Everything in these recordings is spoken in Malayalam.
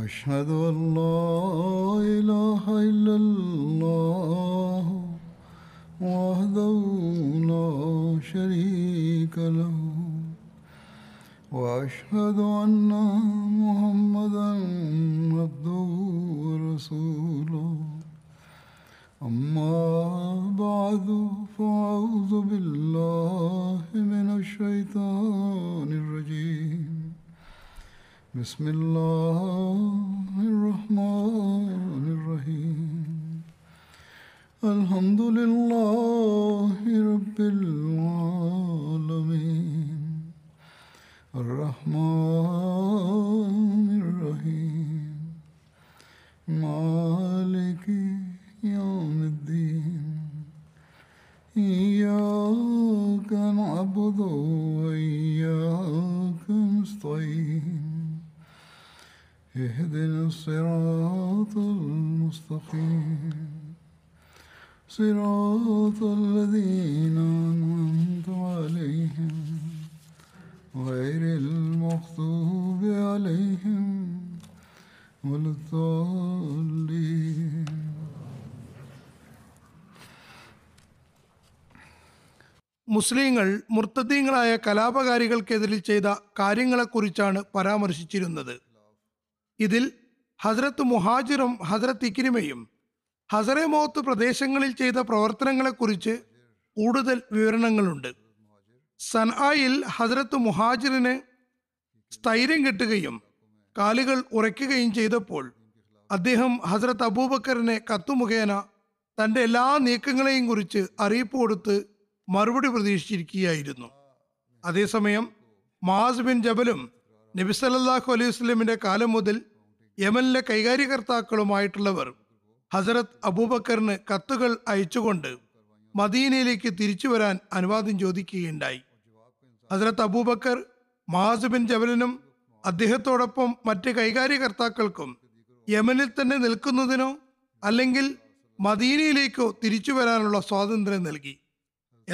أشهد أن لا إله إلا الله وحده لا شريك له وأشهد أن محمدا عبده ورسوله أما بعد فأعوذ بالله من الشيطان الرجيم بسم الله الرحمن الرحيم الحمد لله رب العالمين الرحمن الرحيم مالك يوم الدين إياك نعبد وإياك نستعين اهدنا الصراط المستقيم صراط الذين أنعمت عليهم غير المغضوب عليهم ولا الضالين. മുസ്ലിങ്ങൾ മുർത്തദീങ്ങളായ കലാപകാരികൾക്കെതിരിൽ ചെയ്ത കാര്യങ്ങളെക്കുറിച്ചാണ് പരാമർശിച്ചിരുന്നത്. ഇതിൽ ഹസ്രത്ത് മുഹാജിറും ഹസ്രത്ത് ഇക്രിമയും ഹസറെ മൗത്ത് പ്രദേശങ്ങളിൽ ചെയ്ത പ്രവർത്തനങ്ങളെക്കുറിച്ച് കൂടുതൽ വിവരണങ്ങളുണ്ട്. സൻആയിൽ ഹസ്രത്ത് മുഹാജിറിന് സ്ഥൈര്യം കിട്ടുകയും കാലുകൾ ഉറയ്ക്കുകയും ചെയ്തപ്പോൾ അദ്ദേഹം ഹസ്രത്ത് അബൂബക്കറിനെ കത്തുമുഖേന തൻ്റെ എല്ലാ നീക്കങ്ങളെയും കുറിച്ച് അറിയിപ്പ് കൊടുത്ത് മറുപടി പ്രതീക്ഷിച്ചിരിക്കുകയായിരുന്നു. അതേസമയം മുആസ് ബിൻ ജബലും നബി സല്ലല്ലാഹു അലൈഹി വസല്ലമിന്റെ കാലം മുതൽ യമനിലെ കൈകാര്യകർത്താക്കളുമായിട്ടുള്ളവർ ഹസ്രത്ത് അബൂബക്കറിന് കത്തുകൾ അയച്ചുകൊണ്ട് മദീനയിലേക്ക് തിരിച്ചു വരാൻ അനുവാദം ചോദിക്കുകയുണ്ടായി. ഹസ്രത്ത് അബൂബക്കർ മുആസ് ബിൻ ജബലിനും അദ്ദേഹത്തോടൊപ്പം മറ്റ് കൈകാര്യകർത്താക്കൾക്കും യമനിൽ തന്നെ നിൽക്കുന്നതിനോ അല്ലെങ്കിൽ മദീനയിലേക്കോ തിരിച്ചു വരാനുള്ള സ്വാതന്ത്ര്യം നൽകി.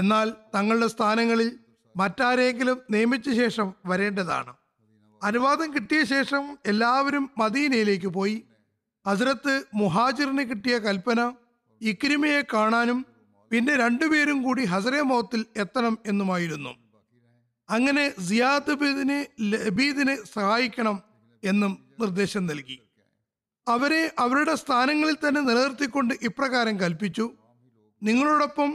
എന്നാൽ തങ്ങളുടെ സ്ഥാനങ്ങളിൽ മറ്റാരെങ്കിലും നിയമിച്ച ശേഷം വരേണ്ടതാണ്. അനുവാദം കിട്ടിയ ശേഷം എല്ലാവരും മദീനയിലേക്ക് പോയി. ഹസ്രത്ത് മുഹാജിറിന് കിട്ടിയ കൽപ്പന ഇക്രിമയെ കാണാനും പിന്നെ രണ്ടുപേരും കൂടി ഹസറെ മൗത്തിൽ എത്തണം എന്നുമായിരുന്നു. അങ്ങനെ സിയാദ് ലബീദിനെ സഹായിക്കണം എന്നും നിർദ്ദേശം നൽകി. അവരെ അവരുടെ സ്ഥാനങ്ങളിൽ തന്നെ നിലനിർത്തിക്കൊണ്ട് ഇപ്രകാരം കൽപ്പിച്ചു: നിങ്ങളോടൊപ്പം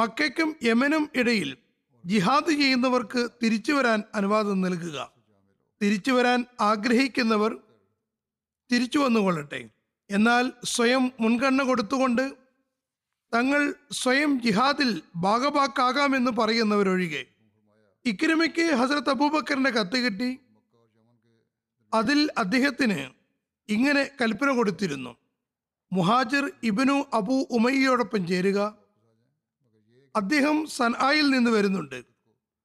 മക്കയ്ക്കും യമനും ഇടയിൽ ജിഹാദ് ചെയ്യുന്നവർക്ക് തിരിച്ചു വരാൻ അനുവാദം നൽകുക. തിരിച്ചു വരാൻ ആഗ്രഹിക്കുന്നവർ തിരിച്ചു വന്നുകൊള്ളട്ടെ. എന്നാൽ സ്വയം മുൻഗണന കൊടുത്തുകൊണ്ട് തങ്ങൾ സ്വയം ജിഹാദിൽ ഭാഗഭാക്കാകാമെന്ന് പറയുന്നവരൊഴികെ. ഇക്രിമയ്ക്ക് ഹസ്രത്ത് അബൂബക്കറിന്റെ കത്ത് കിട്ടി. അതിൽ അദ്ദേഹത്തിന് ഇങ്ങനെ കൽപ്പന കൊടുത്തിരുന്നു: മുഹാജിർ ഇബ്നു അബൂ ഉമയ്യയോടൊപ്പം ചേരുക. അദ്ദേഹം സൻആയിൽ നിന്ന് വരുന്നുണ്ട്.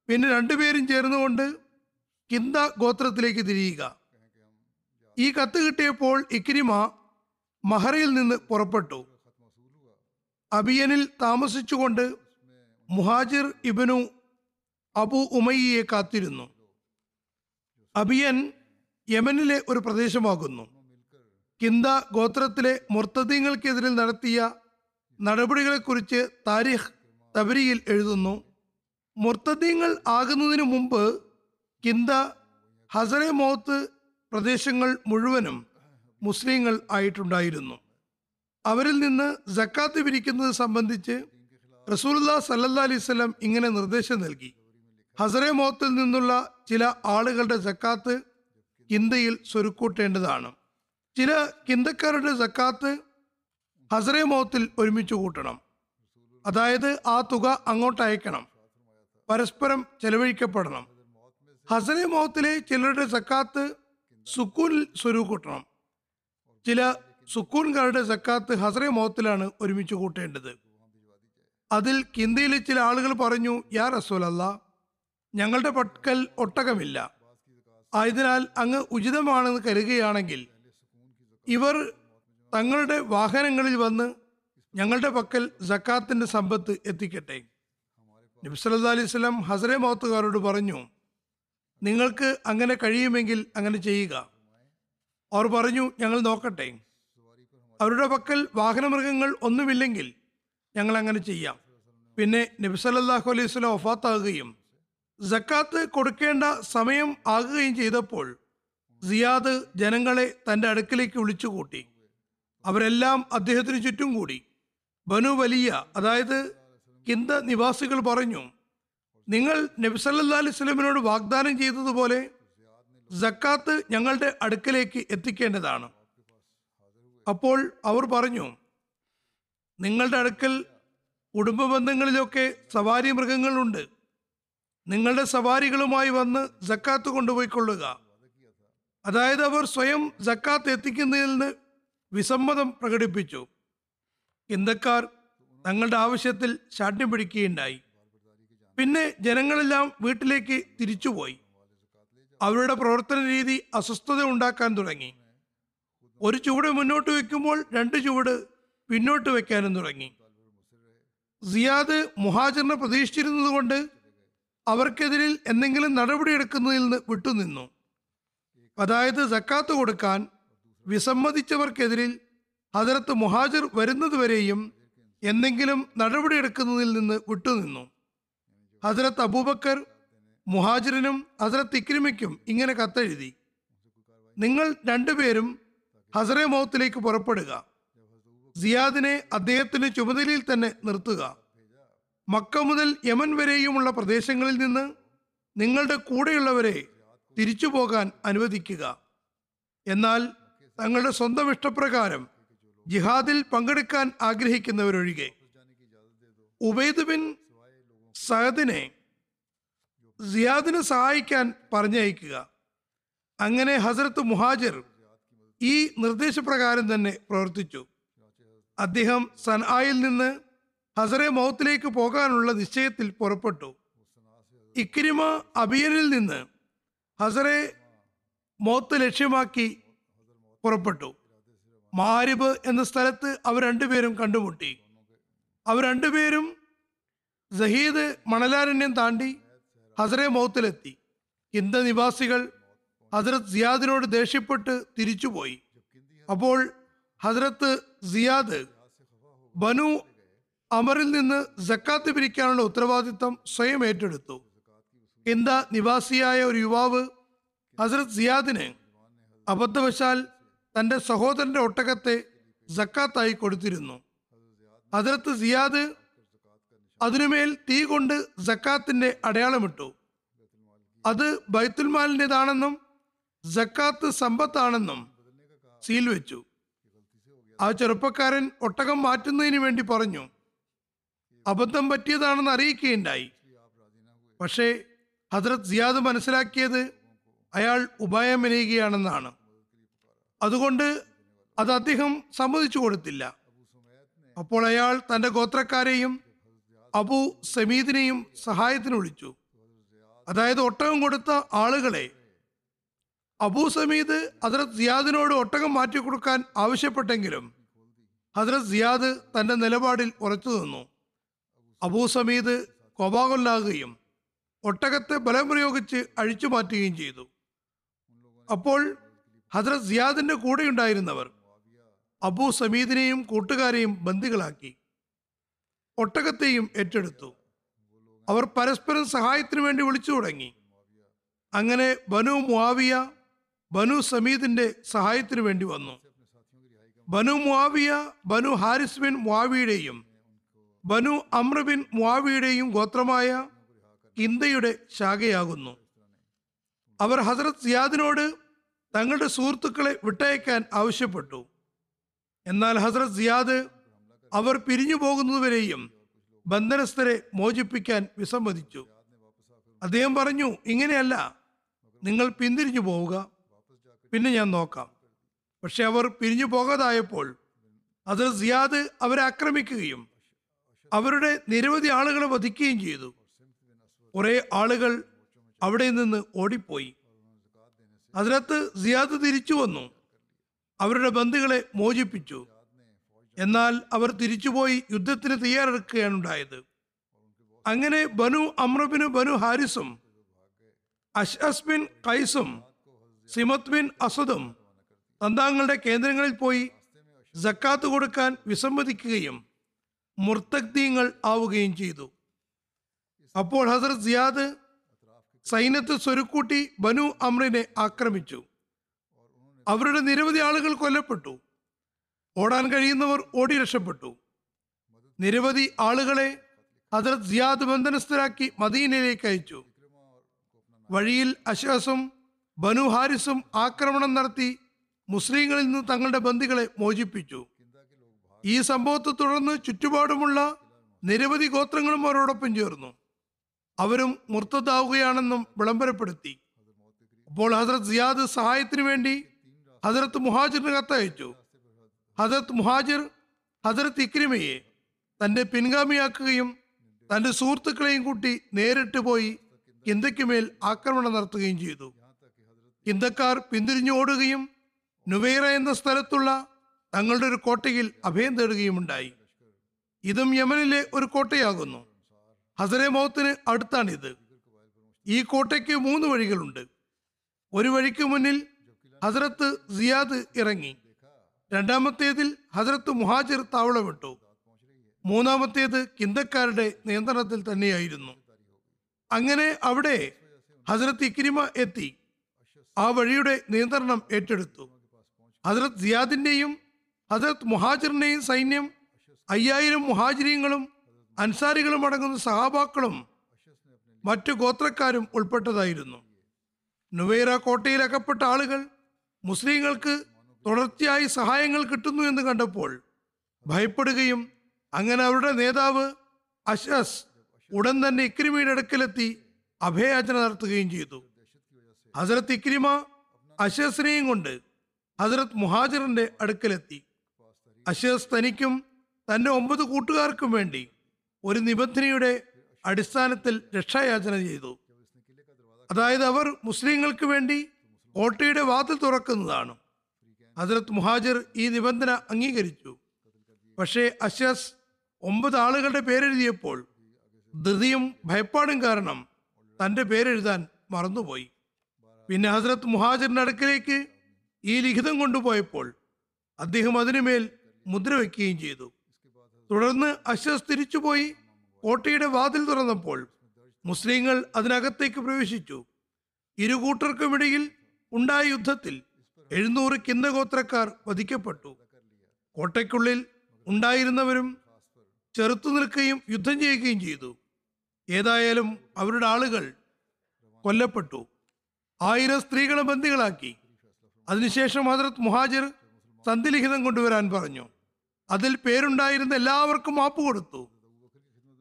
പിന്നെ രണ്ടുപേരും ചേർന്നുകൊണ്ട് കിന്ദ ഗോത്രത്തിലേക്ക് തിരിയുക. ഈ കത്ത് കിട്ടിയപ്പോൾ ഇക്രിമ മഹറയിൽ നിന്ന് പുറപ്പെട്ടു. അബിയനിൽ താമസിച്ചുകൊണ്ട് മുഹാജിർ ഇബ്നു അബൂ ഉമയ്യയെ കാത്തിരുന്നു. അബിയൻ യമനിലെ ഒരു പ്രദേശമാകുന്നു. കിന്ദ ഗോത്രത്തിലെ മുർത്തദീങ്ങൾക്കെതിരിൽ നടത്തിയ നടപടികളെക്കുറിച്ച് താരിഖ് തബരിയിൽ എഴുതുന്നു: മുർത്തദീങ്ങൾ ആകുന്നതിന് മുമ്പ് കിന്ദ ഹസറെ മൗത്ത് പ്രദേശങ്ങൾ മുഴുവനും മുസ്ലിങ്ങൾ ആയിട്ടുണ്ടായിരുന്നു. അവരിൽ നിന്ന് സക്കാത്ത് പിരിക്കുന്നത് സംബന്ധിച്ച് റസൂലുള്ളാഹി സല്ലല്ലാഹു അലൈഹി വസല്ലം ഇങ്ങനെ നിർദ്ദേശം നൽകി: ഹസറെ മൗത്തിൽ നിന്നുള്ള ചില ആളുകളുടെ സക്കാത്ത് കിന്ദയിൽ സ്വരുക്കൂട്ടേണ്ടതാണ്. ചില കിന്ദക്കാരുടെ സക്കാത്ത് ഹസറെ മൗത്തിൽ ഒരുമിച്ച് കൂട്ടണം. അതായത് ആ തുക അങ്ങോട്ട് അയക്കണം, പരസ്പരം ചെലവഴിക്കപ്പെടണം. ഹസറെ മൗത്തിലെ ചിലരുടെ സക്കാത്ത് സുക്കൂനിൽ സ്വരൂക്കൂട്ടണം. ചില സുക്കൂൻകാരുടെ സക്കാത്ത് ഹസറെ മൗത്തിലാണ് ഒരുമിച്ച് കൂട്ടേണ്ടത്. അതിൽ കിന്ദയിലെ ചില ആളുകൾ പറഞ്ഞു: യാ റസൂലല്ലാ, ഞങ്ങളുടെ പക്കൽ ഒട്ടകമില്ല, ആയതിനാൽ അങ്ങ് ഉചിതമാണെന്ന് കരുതുകയാണെങ്കിൽ ഇവർ തങ്ങളുടെ വാഹനങ്ങളിൽ വന്ന് ഞങ്ങളുടെ പക്കൽ സക്കാത്തിന്റെ സമ്പത്ത് എത്തിക്കട്ടെ. നബി സല്ലല്ലാഹു അലൈഹി വസല്ലം ഹസറെ മൗത്തുകാരോട് പറഞ്ഞു: നിങ്ങൾക്ക് അങ്ങനെ കഴിയുമെങ്കിൽ അങ്ങനെ ചെയ്യുക. അവർ പറഞ്ഞു, ഞങ്ങൾ നോക്കട്ടെ, അവരുടെ പക്കൽ വാഹനമൃഗങ്ങൾ ഒന്നുമില്ലെങ്കിൽ ഞങ്ങൾ അങ്ങനെ ചെയ്യാം. പിന്നെ നബി സല്ലല്ലാഹു അലൈഹി വസല്ലം വഫാത്താകുകയും സക്കാത്ത് കൊടുക്കേണ്ട സമയം ആകുകയും ചെയ്തപ്പോൾ സിയാദ് ജനങ്ങളെ തൻ്റെ അടുക്കിലേക്ക് വിളിച്ചുകൂട്ടി. അവരെല്ലാം അദ്ദേഹത്തിന് ചുറ്റും കൂടി. ബനു വലിയ, അതായത് കിന്ദ നിവാസികൾ പറഞ്ഞു, നിങ്ങൾ നബി സല്ലല്ലാഹു അലൈഹി വസല്ലമയോട് വാഗ്ദാനം ചെയ്തതുപോലെ സക്കാത്ത് ഞങ്ങളുടെ അടുക്കിലേക്ക് എത്തിക്കേണ്ടതാണ്. അപ്പോൾ അവർ പറഞ്ഞു, നിങ്ങളുടെ അടുക്കൽ കുടുംബ ബന്ധങ്ങളിലൊക്കെ സവാരി മൃഗങ്ങളുണ്ട്, നിങ്ങളുടെ സവാരികളുമായി വന്ന് സക്കാത്ത് കൊണ്ടുപോയിക്കൊള്ളുക. അതായത് അവർ സ്വയം സക്കാത്ത് എത്തിക്കുന്നതിൽ നിന്ന് വിസമ്മതം പ്രകടിപ്പിച്ചു. ഇന്ത്യക്കാർ തങ്ങളുടെ ആവശ്യത്തിൽ ശാഠ്യം പിടിക്കുകയുണ്ടായി. പിന്നെ ജനങ്ങളെല്ലാം വീട്ടിലേക്ക് തിരിച്ചുപോയി. അവരുടെ പ്രവർത്തന രീതി അസ്വസ്ഥത ഉണ്ടാക്കാൻ തുടങ്ങി. ഒരു ചുവട് മുന്നോട്ട് വയ്ക്കുമ്പോൾ രണ്ട് ചുവട് പിന്നോട്ട് വയ്ക്കാനും തുടങ്ങി. സിയാദ് മുഹാജിറിനെ പ്രതീക്ഷിച്ചിരുന്നത് കൊണ്ട് അവർക്കെതിരിൽ എന്തെങ്കിലും നടപടിയെടുക്കുന്നതിൽ നിന്ന് വിട്ടുനിന്നു. അതായത് സക്കാത്ത് കൊടുക്കാൻ വിസമ്മതിച്ചവർക്കെതിരിൽ ഹദരത്ത് മുഹാജിർ വരുന്നതുവരെയും എന്തെങ്കിലും നടപടിയെടുക്കുന്നതിൽ നിന്ന് വിട്ടുനിന്നു. ഹദരത്ത് അബൂബക്കർ മുഹാജിറിനും ഹദരത്ത് ഇക്രിമയ്ക്കും ഇങ്ങനെ കത്തെഴുതി, നിങ്ങൾ രണ്ടുപേരും ഹസറെ മൗത്തിലേക്ക് പുറപ്പെടുക, സിയാദിനെ അദ്ദേഹത്തിന് ചുമതലയിൽ തന്നെ നിർത്തുക. മക്ക മുതൽ യമൻ വരെയുമുള്ള പ്രദേശങ്ങളിൽ നിന്ന് നിങ്ങളുടെ കൂടെയുള്ളവരെ തിരിച്ചു പോകാൻ അനുവദിക്കുക. എന്നാൽ തങ്ങളുടെ സ്വന്തം ഇഷ്ടപ്രകാരം ജിഹാദിൽ പങ്കെടുക്കാൻ ആഗ്രഹിക്കുന്നവരൊഴികെ. ഉബൈദ് ബിൻ സഅദിനെ സിയാദിനെ സഹായിക്കാൻ പറഞ്ഞയക്കുക. അങ്ങനെ ഹസരത്ത് മുഹാജിർ ഈ നിർദ്ദേശപ്രകാരം തന്നെ പ്രവർത്തിച്ചു. അദ്ദേഹം സൻആയിൽ നിന്ന് ഹസറെ മൗത്തിലേക്ക് പോകാനുള്ള നിശ്ചയത്തിൽ പുറപ്പെട്ടു. ഇക്രിമ അബിയനിൽ നിന്ന് ഹസറെ മൗത്ത് ലക്ഷ്യമാക്കി പുറപ്പെട്ടു. മാരിബ് എന്ന സ്ഥലത്ത് അവർ രണ്ടുപേരും കണ്ടുമുട്ടി. അവർ രണ്ടുപേരും സഹീദ് മണലാരണ്യം താണ്ടി ഹസറെ മൗത്തിലെത്തി. കിന്ദ നിവാസികൾ ഹസരത്ത് സിയാദിനോട് ദേഷ്യപ്പെട്ട് തിരിച്ചുപോയി. അപ്പോൾ ഹസരത്ത് സിയാദ് ബനു അമറിൽ നിന്ന് സക്കാത്ത് പിരിക്കാനുള്ള ഉത്തരവാദിത്തം സ്വയം ഏറ്റെടുത്തു. കിന്ദ നിവാസിയായ ഒരു യുവാവ് ഹസരത്ത് സിയാദിന് അബദ്ധവശാൽ തൻ്റെ സഹോദരന്റെ ഒട്ടകത്തെ സക്കാത്തായി കൊടുത്തിരുന്നു. ഹസരത്ത് സിയാദ് അതിനുമേൽ തീ കൊണ്ട് സക്കാത്തിന്റെ അടയാളമിട്ടു. അത് ബൈത്തുൽമാലിൻ്റെതാണെന്നും സക്കാത്ത് സമ്പത്താണെന്നും സീൽ വെച്ചു. ആ ചെറുപ്പക്കാരൻ ഒട്ടകം മാറ്റുന്നതിന് വേണ്ടി പറഞ്ഞു, അബദ്ധം പറ്റിയതാണെന്ന് അറിയിക്കുകയുണ്ടായി. പക്ഷേ ഹദരത്ത് സിയാദ് മനസ്സിലാക്കിയത് അയാൾ ഉപായം മെനയുകയാണെന്നാണ്. അതുകൊണ്ട് അത് അദ്ദേഹം സമ്മതിച്ചു കൊടുത്തില്ല. അപ്പോൾ അയാൾ തൻ്റെ ഗോത്രക്കാരെയും അബു സമീദിനെയും സഹായത്തിന് വിളിച്ചു. അതായത് ഒട്ടകം കൊടുത്ത ആളുകളെ അബൂ സമീദ് ഹദരത്ത് സിയാദിനോട് ഒട്ടകം മാറ്റിക്കൊടുക്കാൻ ആവശ്യപ്പെട്ടെങ്കിലും ഹദരത്ത് സിയാദ് തൻ്റെ നിലപാടിൽ ഉറച്ചു നിന്നു. അബൂ സമീദ് കോപാകുലനാകുകയും ഒട്ടകത്തെ ബലം പ്രയോഗിച്ച് അഴിച്ചു മാറ്റുകയും ചെയ്തു. അപ്പോൾ ഹദരത്ത് സിയാദിൻ്റെ കൂടെയുണ്ടായിരുന്നവർ അബൂ സമീദിനെയും കൂട്ടുകാരെയും ബന്ദികളാക്കി ഒട്ടകത്തെയും ഏറ്റെടുത്തു. അവർ പരസ്പരം സഹായത്തിനു വേണ്ടി വിളിച്ചു തുടങ്ങി. അങ്ങനെ ബനു മുആവിയ ബനു സമീദിന്റെ സഹായത്തിനു വേണ്ടി വന്നു. ബനു മുആവിയ ബനു ഹാരിസ് ബിൻ മുആവിയുടെയും ബനു അംർ ബിൻ മുആവിയുടെയും ഗോത്രമായ കിന്ദയുടെ ശാഖയാകുന്നു. അവർ ഹസരത്ത് സിയാദിനോട് തങ്ങളുടെ സുഹൃത്തുക്കളെ വിട്ടയക്കാൻ ആവശ്യപ്പെട്ടു. എന്നാൽ ഹസരത്ത് സിയാദ് അവർ പിരിഞ്ഞു പോകുന്നതുവരെയും ബന്ധനസ്ഥരെ മോചിപ്പിക്കാൻ വിസമ്മതിച്ചു. അദ്ദേഹം പറഞ്ഞു, ഇങ്ങനെയല്ല, നിങ്ങൾ പിന്തിരിഞ്ഞു പോവുക, പിന്നെ ഞാൻ നോക്കാം. പക്ഷെ അവർ പിരിഞ്ഞു പോകാതായപ്പോൾ ഹദരത്ത് സിയാദ് അവരെ ആക്രമിക്കുകയും അവരുടെ നിരവധി ആളുകളെ വധിക്കുകയും ചെയ്തു. കുറെ ആളുകൾ അവിടെ നിന്ന് ഓടിപ്പോയി. ഹദരത്ത് സിയാദ് തിരിച്ചു വന്നു. അവരുടെ ബന്ധുക്കളെ മോചിപ്പിച്ചു. എന്നാൽ അവർ തിരിച്ചുപോയി യുദ്ധത്തിന് തയ്യാറെടുക്കുകയാണ് ഉണ്ടായത്. അങ്ങനെ ബനു അമ്രബിന് ബനു ഹാരിസും അഷ്അസ് ബിൻ ഖൈസും സിമത് ബിൻ അസദും തന്താങ്ങളുടെ കേന്ദ്രങ്ങളിൽ പോയി സക്കാത്ത് കൊടുക്കാൻ വിസമ്മതിക്കുകയും മുർത്തഖ്ദീങ്ങൾ ആവുകയും ചെയ്തു. അപ്പോൾ ഹസ്രത്ത് സിയാദ് സൈന്യത്തെ സ്വരുക്കൂട്ടി ബനു അമ്രിനെ ആക്രമിച്ചു. അവരുടെ നിരവധി ആളുകൾ കൊല്ലപ്പെട്ടു. ഓടാൻ കഴിയുന്നവർ ഓടി രക്ഷപ്പെട്ടു. നിരവധി ആളുകളെ ഹസ്രത്ത് സിയാദ് ബന്ധനസ്ഥരാക്കി മദീനയിലേക്ക് അയച്ചു. വഴിയിൽ അശ്വസും ബനു ഹാരിസും ആക്രമണം നടത്തി മുസ്ലിങ്ങളിൽ നിന്ന് തങ്ങളുടെ ബന്ദികളെ മോചിപ്പിച്ചു. ഈ സംഭവത്തെ തുടർന്ന് ചുറ്റുപാടുമുള്ള നിരവധി ഗോത്രങ്ങളും അവരോടൊപ്പം ചേർന്നു. അവരും മുർത്തദാവുകയാണെന്നും വിളംബരപ്പെടുത്തി. അപ്പോൾ ഹസ്രത്ത് സിയാദ് സഹായത്തിനു വേണ്ടി ഹസ്രത്ത് മുഹാജിറിന് കത്തയച്ചു. ഹസ്രത്ത് മുഹാജിർ ഹസ്രത്ത് ഇക്രിമയെ തൻ്റെ പിൻഗാമിയാക്കുകയും തൻ്റെ സുഹൃത്തുക്കളെയും കൂട്ടി നേരിട്ട് പോയി കിന്തയ്ക്കുമേൽ ആക്രമണം നടത്തുകയും ചെയ്തു. കിന്തക്കാർ പിന്തിരിഞ്ഞു ഓടുകയും നുവൈറ എന്ന സ്ഥലത്തുള്ള തങ്ങളുടെ ഒരു കോട്ടയിൽ അഭയം തേടുകയുമുണ്ടായി. ഇതും യമനിലെ ഒരു കോട്ടയാകുന്നു. ഹസരെ മൗത്തിന് അടുത്താണിത്. ഈ കോട്ടയ്ക്ക് 3 വഴികളുണ്ട്. ഒരു വഴിക്ക് മുന്നിൽ ഹസ്രത്ത് സിയാദ് ഇറങ്ങി, രണ്ടാമത്തേതിൽ ഹസ്രത്ത് മുഹാജിർ താവളമിട്ടു, മൂന്നാമത്തേത് കിന്തക്കാരുടെ നിയന്ത്രണത്തിൽ തന്നെയായിരുന്നു. അങ്ങനെ അവിടെ ഹസ്രത്ത് ഇക്രിമ എത്തി ആ വഴിയുടെ നിയന്ത്രണം ഏറ്റെടുത്തു. ഹസ്രത്ത് സിയാദിന്റെയും ഹസ്രത്ത് മുഹാജിറിന്റെയും സൈന്യം 5000 മുഹാജിരിങ്ങളും അൻസാരികളും അടങ്ങുന്ന സഹാബാക്കളും മറ്റു ഗോത്രക്കാരും ഉൾപ്പെട്ടതായിരുന്നു. നുവൈറ കോട്ടയിൽ അകപ്പെട്ട ആളുകൾ മുസ്ലിങ്ങൾക്ക് തുടർച്ചയായി സഹായങ്ങൾ കിട്ടുന്നു എന്ന് കണ്ടപ്പോൾ ഭയപ്പെടുകയും അങ്ങനെ അവരുടെ നേതാവ് അശ്അസ് ഉടൻ തന്നെ ഇക്രിമയുടെ അടുക്കലെത്തി അഭയാചന നടത്തുകയും ചെയ്തു. ഹസ്രത്ത് ഇക്രിമ അശ്അസിനെയും കൊണ്ട് ഹസ്രത്ത് മുഹാജിറിന്റെ അടുക്കലെത്തി. അശ്അസ് തനിക്കും തൻ്റെ 9 കൂട്ടുകാർക്കും വേണ്ടി ഒരു നിബന്ധനയുടെ അടിസ്ഥാനത്തിൽ രക്ഷായാചന ചെയ്തു. അതായത് അവർ മുസ്ലിങ്ങൾക്ക് വേണ്ടി കോട്ടയുടെ വാതിൽ തുറക്കുന്നതാണ്. ഹസ്രത്ത് മുഹാജിർ ഈ നിബന്ധന അംഗീകരിച്ചു. പക്ഷേ അശ്അസ് 9 ആളുകളുടെ പേരെഴുതിയപ്പോൾ ധൃതിയും ഭയപ്പാടും കാരണം തൻ്റെ പേരെഴുതാൻ മറന്നുപോയി. പിന്നെ ഹസ്രത്ത് മുഹാജിറിന്റെ അടുക്കലേക്ക് ഈ ലിഖിതം കൊണ്ടുപോയപ്പോൾ അദ്ദേഹം അതിനുമേൽ മുദ്ര വയ്ക്കുകയും ചെയ്തു. തുടർന്ന് അശ്അസ് തിരിച്ചുപോയി കോട്ടയുടെ വാതിൽ തുറന്നപ്പോൾ മുസ്ലിങ്ങൾ അതിനകത്തേക്ക് പ്രവേശിച്ചു. ഇരു കൂട്ടർക്കുമിടയിൽ ഉണ്ടായ യുദ്ധത്തിൽ 700 കിന്നഗോത്രക്കാർ വധിക്കപ്പെട്ടു. കോട്ടയ്ക്കുള്ളിൽ ഉണ്ടായിരുന്നവരും ചെറുത്തു നിൽക്കുകയും യുദ്ധം ചെയ്യുകയും ചെയ്തു. ഏതായാലും അവരുടെ ആളുകൾ കൊല്ലപ്പെട്ടു. 1000 സ്ത്രീകളെ ബന്ദികളാക്കി. അതിനുശേഷം ഹസ്രത്ത് മുഹാജിർ സന്ധിലിഖിതം കൊണ്ടുവരാൻ പറഞ്ഞു. അതിൽ പേരുണ്ടായിരുന്ന എല്ലാവർക്കും മാപ്പ് കൊടുത്തു.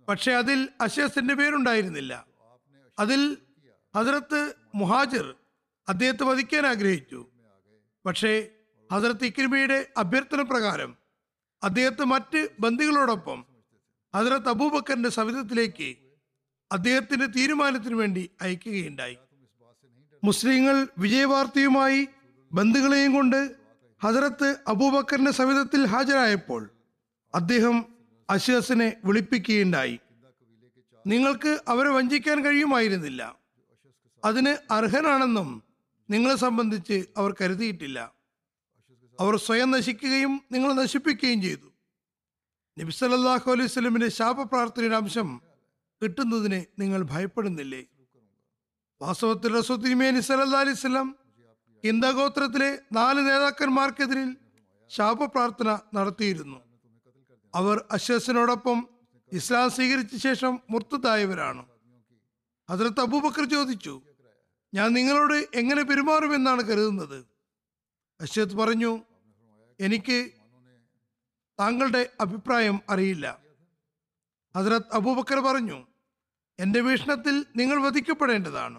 പക്ഷെ അതിൽ അശ്അസിന്റെ പേരുണ്ടായിരുന്നില്ല. അതിൽ ഹസ്രത്ത് മുഹാജിർ അദ്ദേഹത്തെ വധിക്കാൻ ആഗ്രഹിച്ചു. പക്ഷേ ഹസ്രത്ത് ഇക്രിമയുടെ അഭ്യർത്ഥന പ്രകാരം അദ്ദേഹത്തെ മറ്റ് ബന്ദികളോടൊപ്പം ഹസ്രത്ത് അബൂബക്കറിന്റെ സവിധത്തിലേക്ക് അദ്ദേഹത്തിന്റെ തീരുമാനത്തിന് വേണ്ടി അയക്കുകയുണ്ടായി. മുസ്ലിങ്ങൾ വിജയവാർത്തയുമായി ബന്ദികളെയും കൊണ്ട് ഹസ്രത്ത് അബൂബക്കറിന്റെ സവിധത്തിൽ ഹാജരായപ്പോൾ അദ്ദേഹം അശ്അസിനെ വിളിപ്പിക്കുകയുണ്ടായി. നിങ്ങൾക്ക് അവരെ വഞ്ചിക്കാൻ കഴിയുമായിരുന്നില്ല. അതിന് അർഹനാണെന്നും നിങ്ങളെ സംബന്ധിച്ച് അവർ കരുതിയിട്ടില്ല. അവർ സ്വയം നശിക്കുകയും നിങ്ങളെ നശിപ്പിക്കുകയും ചെയ്തു. നബി സല്ലല്ലാഹു അലൈഹി വസല്ലമിന്റെ ശാപപ്രാർത്ഥനയുടെ അംശം കിട്ടുന്നതിന് നിങ്ങൾ ഭയപ്പെടുന്നില്ലേ? വാസ്തവത്തിൽ റസൂൽ തിരുമേനി സല്ലല്ലാഹു അലൈഹി വസല്ലം കിന്ദഗോത്രത്തിലെ 4 നേതാക്കന്മാർക്കെതിരിൽ ശാപപ്രാർത്ഥന നടത്തിയിരുന്നു. അവർ അശ്അസിനോടൊപ്പം ഇസ്ലാം സ്വീകരിച്ച ശേഷം മുർത്തദായവരാണ്. ഹസ്രത്ത് അബൂബക്കർ ചോദിച്ചു, ഞാൻ നിങ്ങളോട് എങ്ങനെ പെരുമാറുമെന്നാണ് കരുതുന്നത്? അശ്അസ് പറഞ്ഞു, എനിക്ക് താങ്കളുടെ അഭിപ്രായം അറിയില്ല. ഹസ്രത്ത് അബൂബക്കർ പറഞ്ഞു, എൻ്റെ വീക്ഷണത്തിൽ നിങ്ങൾ വധിക്കപ്പെടേണ്ടതാണ്.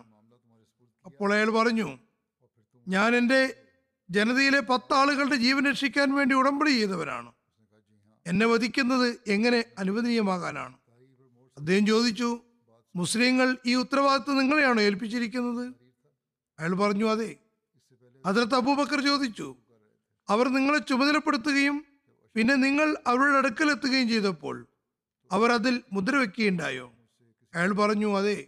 അപ്പോൾ അയാൾ പറഞ്ഞു, ഞാൻ എൻ്റെ ജനതയിലെ 10 ആളുകളുടെ ജീവൻ രക്ഷിക്കാൻ വേണ്ടി ഉടമ്പടി ചെയ്തവനാണ്. എന്നെ വധിക്കുന്നത് എങ്ങനെ അനുവദനീയമാകാനാണ്? അദ്ദേഹം ചോദിച്ചു, മുസ്ലിങ്ങൾ ഈ ഉത്തരവാദിത്വം നിങ്ങളെയാണോ ഏൽപ്പിച്ചിരിക്കുന്നത്? അയാൾ പറഞ്ഞു, അതെ. ഹസ്രത്ത് അബൂബക്കർ ചോദിച്ചു, അവർ നിങ്ങളെ ചുമതലപ്പെടുത്തുകയും പിന്നെ നിങ്ങൾ അവരുടെ അടുക്കലെത്തുകയും ചെയ്തപ്പോൾ അവർ അതിൽ മുദ്ര വയ്ക്കുകയുണ്ടായോ? അയാൾ പറഞ്ഞു, അതെ.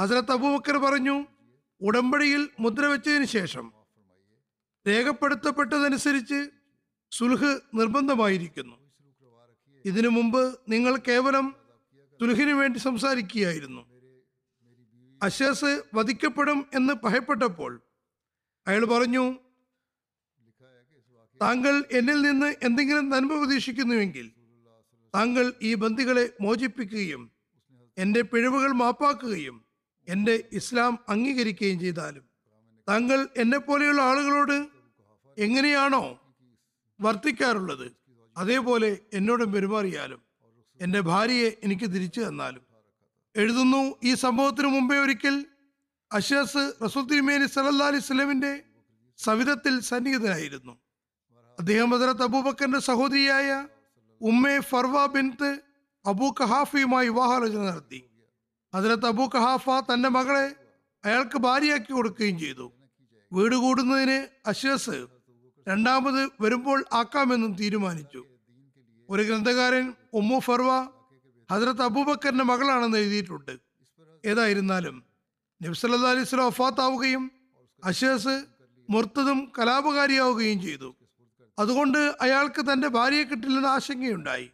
ഹസ്രത്ത് അബൂബക്കർ പറഞ്ഞു, ഉടമ്പടിയിൽ മുദ്ര വെച്ചതിന് ശേഷം രേഖപ്പെടുത്തപ്പെട്ടതനുസരിച്ച് സുൽഹ് നിർബന്ധമായിരിക്കുന്നു. ഇതിനു മുമ്പ് നിങ്ങൾ കേവലം സുൽഹിനു വേണ്ടി സംസാരിക്കുകയായിരുന്നു. അശ്ശാസ് വധിക്കപ്പെടും എന്ന് ഭയപ്പെട്ടപ്പോൾ അയാൾ പറഞ്ഞു, താങ്കൾ എന്നിൽ നിന്ന് എന്തെങ്കിലും നന്മ പ്രതീക്ഷിക്കുന്നുവെങ്കിൽ താങ്കൾ ഈ ബന്ദികളെ മോചിപ്പിക്കുകയും എൻ്റെ പിഴവുകൾ മാപ്പാക്കുകയും എൻ്റെ ഇസ്ലാം അംഗീകരിക്കുകയും ചെയ്താലും താങ്കൾ എന്നെപ്പോലെയുള്ള ആളുകളോട് എങ്ങനെയാണോ വർത്തിക്കാറുള്ളത് അതേപോലെ എന്നോടും പെരുമാറിയാലും എൻ്റെ ഭാര്യയെ എനിക്ക് തിരിച്ചു തന്നാലും. എഴുതുന്നു, ഈ സംഭവത്തിനു മുമ്പേ ഒരിക്കൽ അശ്ശാസ് റസൂൽ തിരുമേനി സല്ലല്ലാഹു അലൈഹി വസല്ലമിന്റെ സവിധത്തിൽ സന്നിഹിതനായിരുന്നു. അദ്ദേഹം ഹദ്റത്ത് അബൂബക്കറിന്റെ സഹോദരിയായ ഉമ്മെ ഫർവ ബിൻത് അബൂ കഹാഫയുമായി വിവാഹാലോചന നടത്തി. ഹദ്റത്ത് അബൂ കഹാഫ തന്റെ മകളെ അയാൾക്ക് ഭാര്യയാക്കി കൊടുക്കുകയും ചെയ്തു. വീട് കൂടുന്നതിന് അശ്ശാസ് രണ്ടാമത് വരുമ്പോൾ ആക്കാമെന്നും തീരുമാനിച്ചു. ഒരു ഗ്രന്ഥകാരൻ ഉമ്മു ഫർവ ഹദ്റത്ത് അബൂബക്കറിന്റെ മകളാണെന്ന് എഴുതിയിട്ടുണ്ട്. ഏതായിരുന്നാലും നബി സല്ലല്ലാഹു അലൈഹി വസല്ലം വഫാത്താവുകയും അശ്ശാസ് മുർത്തദും കലാപകാരിയാവുകയും ചെയ്തു. അതുകൊണ്ട് അയാൾക്ക് തൻ്റെ ഭാര്യയെ കിട്ടില്ലെന്ന ആശങ്കയുണ്ടായി.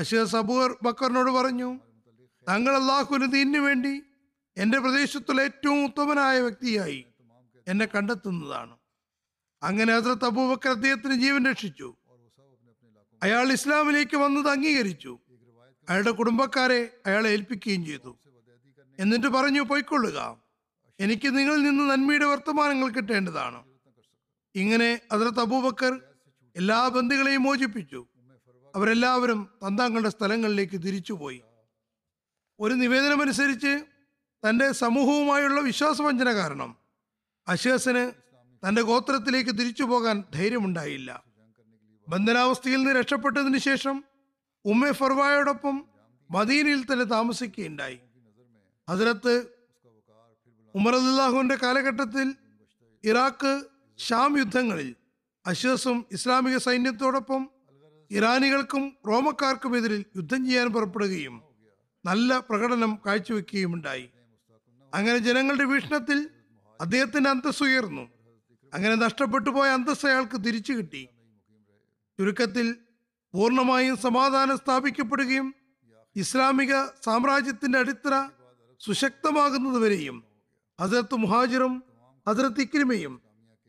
അശ്ശാസ് അബൂ ബക്കറിനോട് പറഞ്ഞു, താങ്കൾ അല്ലാഹുവിന്റെ ദീനിനു വേണ്ടി എൻ്റെ പ്രദേശത്തുള്ള ഏറ്റവും ഉത്തമനായ വ്യക്തിയായി എന്നെ കണ്ടെത്തുന്നതാണ്. അങ്ങനെ ഹദ്റത്ത് അബൂബക്കർ അദ്ദേഹത്തിന് ജീവൻ രക്ഷിച്ചു. അയാൾ ഇസ്ലാമിലേക്ക് വന്നത് അംഗീകരിച്ചു. അയാളുടെ കുടുംബക്കാരെ അയാളെ ഏൽപ്പിക്കുകയും ചെയ്തു. എന്നിട്ട് പറഞ്ഞു, പോയിക്കൊള്ളുക, എനിക്ക് നിങ്ങളിൽ നിന്ന് നന്മയുടെ വർത്തമാനങ്ങൾ കിട്ടേണ്ടതാണ്. ഇങ്ങനെ ഹദ്റത്ത് അബൂബക്കർ എല്ലാ ബന്ദികളെയും മോചിപ്പിച്ചു. അവരെല്ലാവരും തങ്ങളുടെ സ്ഥലങ്ങളിലേക്ക് തിരിച്ചുപോയി. ഒരു നിവേദനമനുസരിച്ച് തൻ്റെ സമൂഹവുമായുള്ള വിശ്വാസവഞ്ചന കാരണം അശ്ശാസിന് തൻ്റെ ഗോത്രത്തിലേക്ക് തിരിച്ചു പോകാൻ ധൈര്യമുണ്ടായില്ല. ബന്ധനാവസ്ഥയിൽ നിന്ന് രക്ഷപ്പെട്ടതിന് ശേഷം ഉമ്മെ ഫർവായോടൊപ്പം മദീനയിൽ തന്നെ താമസിക്കുകയുണ്ടായി. ഹദ്റത്ത് ഉമർ റളിയല്ലാഹുവിന്റെ കാലഘട്ടത്തിൽ ഇറാഖ് ഷാം യുദ്ധങ്ങളിൽ അശ്ശാസും ഇസ്ലാമിക സൈന്യത്തോടൊപ്പം ഇറാനികൾക്കും റോമക്കാർക്കുമെതിരിൽ യുദ്ധം ചെയ്യാൻ പുറപ്പെടുകയും നല്ല പ്രകടനം കാഴ്ചവെക്കുകയും ഉണ്ടായി. അങ്ങനെ ജനങ്ങളുടെ വീക്ഷണത്തിൽ അദ്ദേഹത്തിന്റെ അന്തസ് ഉയർന്നു. അങ്ങനെ നഷ്ടപ്പെട്ടു പോയ അന്തസ് അയാൾക്ക് തിരിച്ചു കിട്ടി. ചുരുക്കത്തിൽ പൂർണ്ണമായും സമാധാനം സ്ഥാപിക്കപ്പെടുകയും ഇസ്ലാമിക സാമ്രാജ്യത്തിന്റെ അടിത്തറ സുശക്തമാകുന്നതുവരെയും ഹസ്രത്ത് മുഹാജിറും ഹസ്രത്ത് ഇക്രിമയും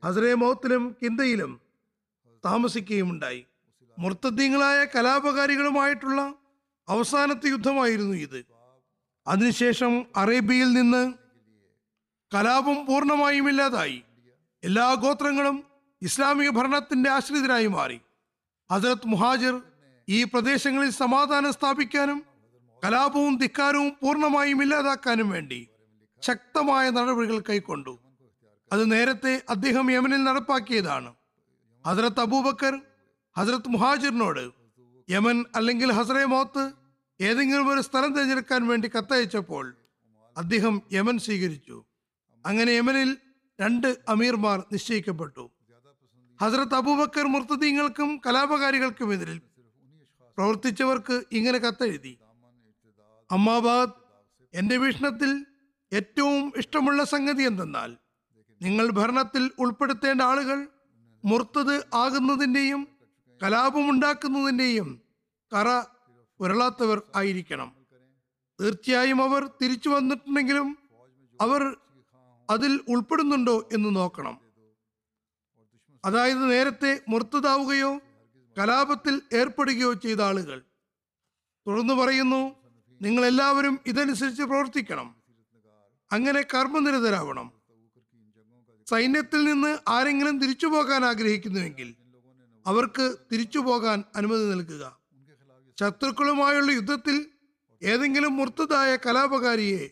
ഹസ്രെ മൗത്തിലും കിന്തയിലും താമസിക്കുകയും ഉണ്ടായി. മുർത്തദ്ദീങ്ങളായ കലാപകാരികളുമായിട്ടുള്ള അവസാനത്തെ യുദ്ധമായിരുന്നു ഇത്. അതിനുശേഷം അറേബ്യയിൽ നിന്ന് കലാപം പൂർണ്ണമായും ഇല്ലാതായി. എല്ലാ ഗോത്രങ്ങളും ഇസ്ലാമിക ഭരണത്തിന്റെ ആശ്രിതരായി മാറി. ഹദ്റത്ത് മുഹാജിർ ഈ പ്രദേശങ്ങളിൽ സമാധാനം സ്ഥാപിക്കാനും കലാപവും ധിക്കാരവും പൂർണ്ണമായും ഇല്ലാതാക്കാനും വേണ്ടി ശക്തമായ നടപടികൾ കൈക്കൊണ്ടു. അത് നേരത്തെ അദ്ദേഹം യമനിൽ നടപ്പാക്കിയതാണ്. ഹദ്റത്ത് അബൂബക്കർ ഹദ്റത്ത് മുഹാജിറിനോട് യമൻ അല്ലെങ്കിൽ ഹസ്രെ മൗത്ത് ഏതെങ്കിലും ഒരു സ്ഥലം തിരഞ്ഞെടുക്കാൻ വേണ്ടി കത്തയച്ചപ്പോൾ അദ്ദേഹം യമൻ സ്വീകരിച്ചു. അങ്ങനെ യമനിൽ 2 അമീർമാർ നിശ്ചയിക്കപ്പെട്ടു. ഹദ്റത്ത് അബൂബക്കർ മുർത്തദീങ്ങൾക്കും കലാപകാരികൾക്കുമെതിരിൽ പ്രവർത്തിച്ചവർക്ക് ഇങ്ങനെ കത്തെഴുതി: അമ്മാബാദ്, എൻ്റെ വീക്ഷണത്തിൽ ഏറ്റവും ഇഷ്ടമുള്ള സംഗതി എന്തെന്നാൽ നിങ്ങൾ ഭരണത്തിൽ ഉൾപ്പെടുത്തേണ്ട ആളുകൾ മുർത്തദ് ആകുന്നതിൻ്റെയും കലാപമുണ്ടാക്കുന്നതിൻ്റെയും കറ ഉരുളാത്തവർ ആയിരിക്കണം. തീർച്ചയായും അവർ തിരിച്ചു വന്നിട്ടുണ്ടെങ്കിലും അവർ അതിൽ ഉൾപ്പെടുന്നുണ്ടോ എന്ന് നോക്കണം. അതായത് നേരത്തെ മുർത്തദാവുകയോ കലാപത്തിൽ ഏർപ്പെടുകയോ ചെയ്ത ആളുകൾ. തുടർന്ന് പറയുന്നു, നിങ്ങളെല്ലാവരും ഇതനുസരിച്ച് പ്രവർത്തിക്കണം. അങ്ങനെ കർമ്മനിരതരാവണം. സൈന്യത്തിൽ നിന്ന് ആരെങ്കിലും തിരിച്ചു പോകാൻ ആഗ്രഹിക്കുന്നുവെങ്കിൽ അവർക്ക് തിരിച്ചു പോകാൻ അനുമതി നൽകുക. ശത്രുക്കളുമായുള്ള യുദ്ധത്തിൽ ഏതെങ്കിലും മുർത്തദായ കലാപകാരിയെ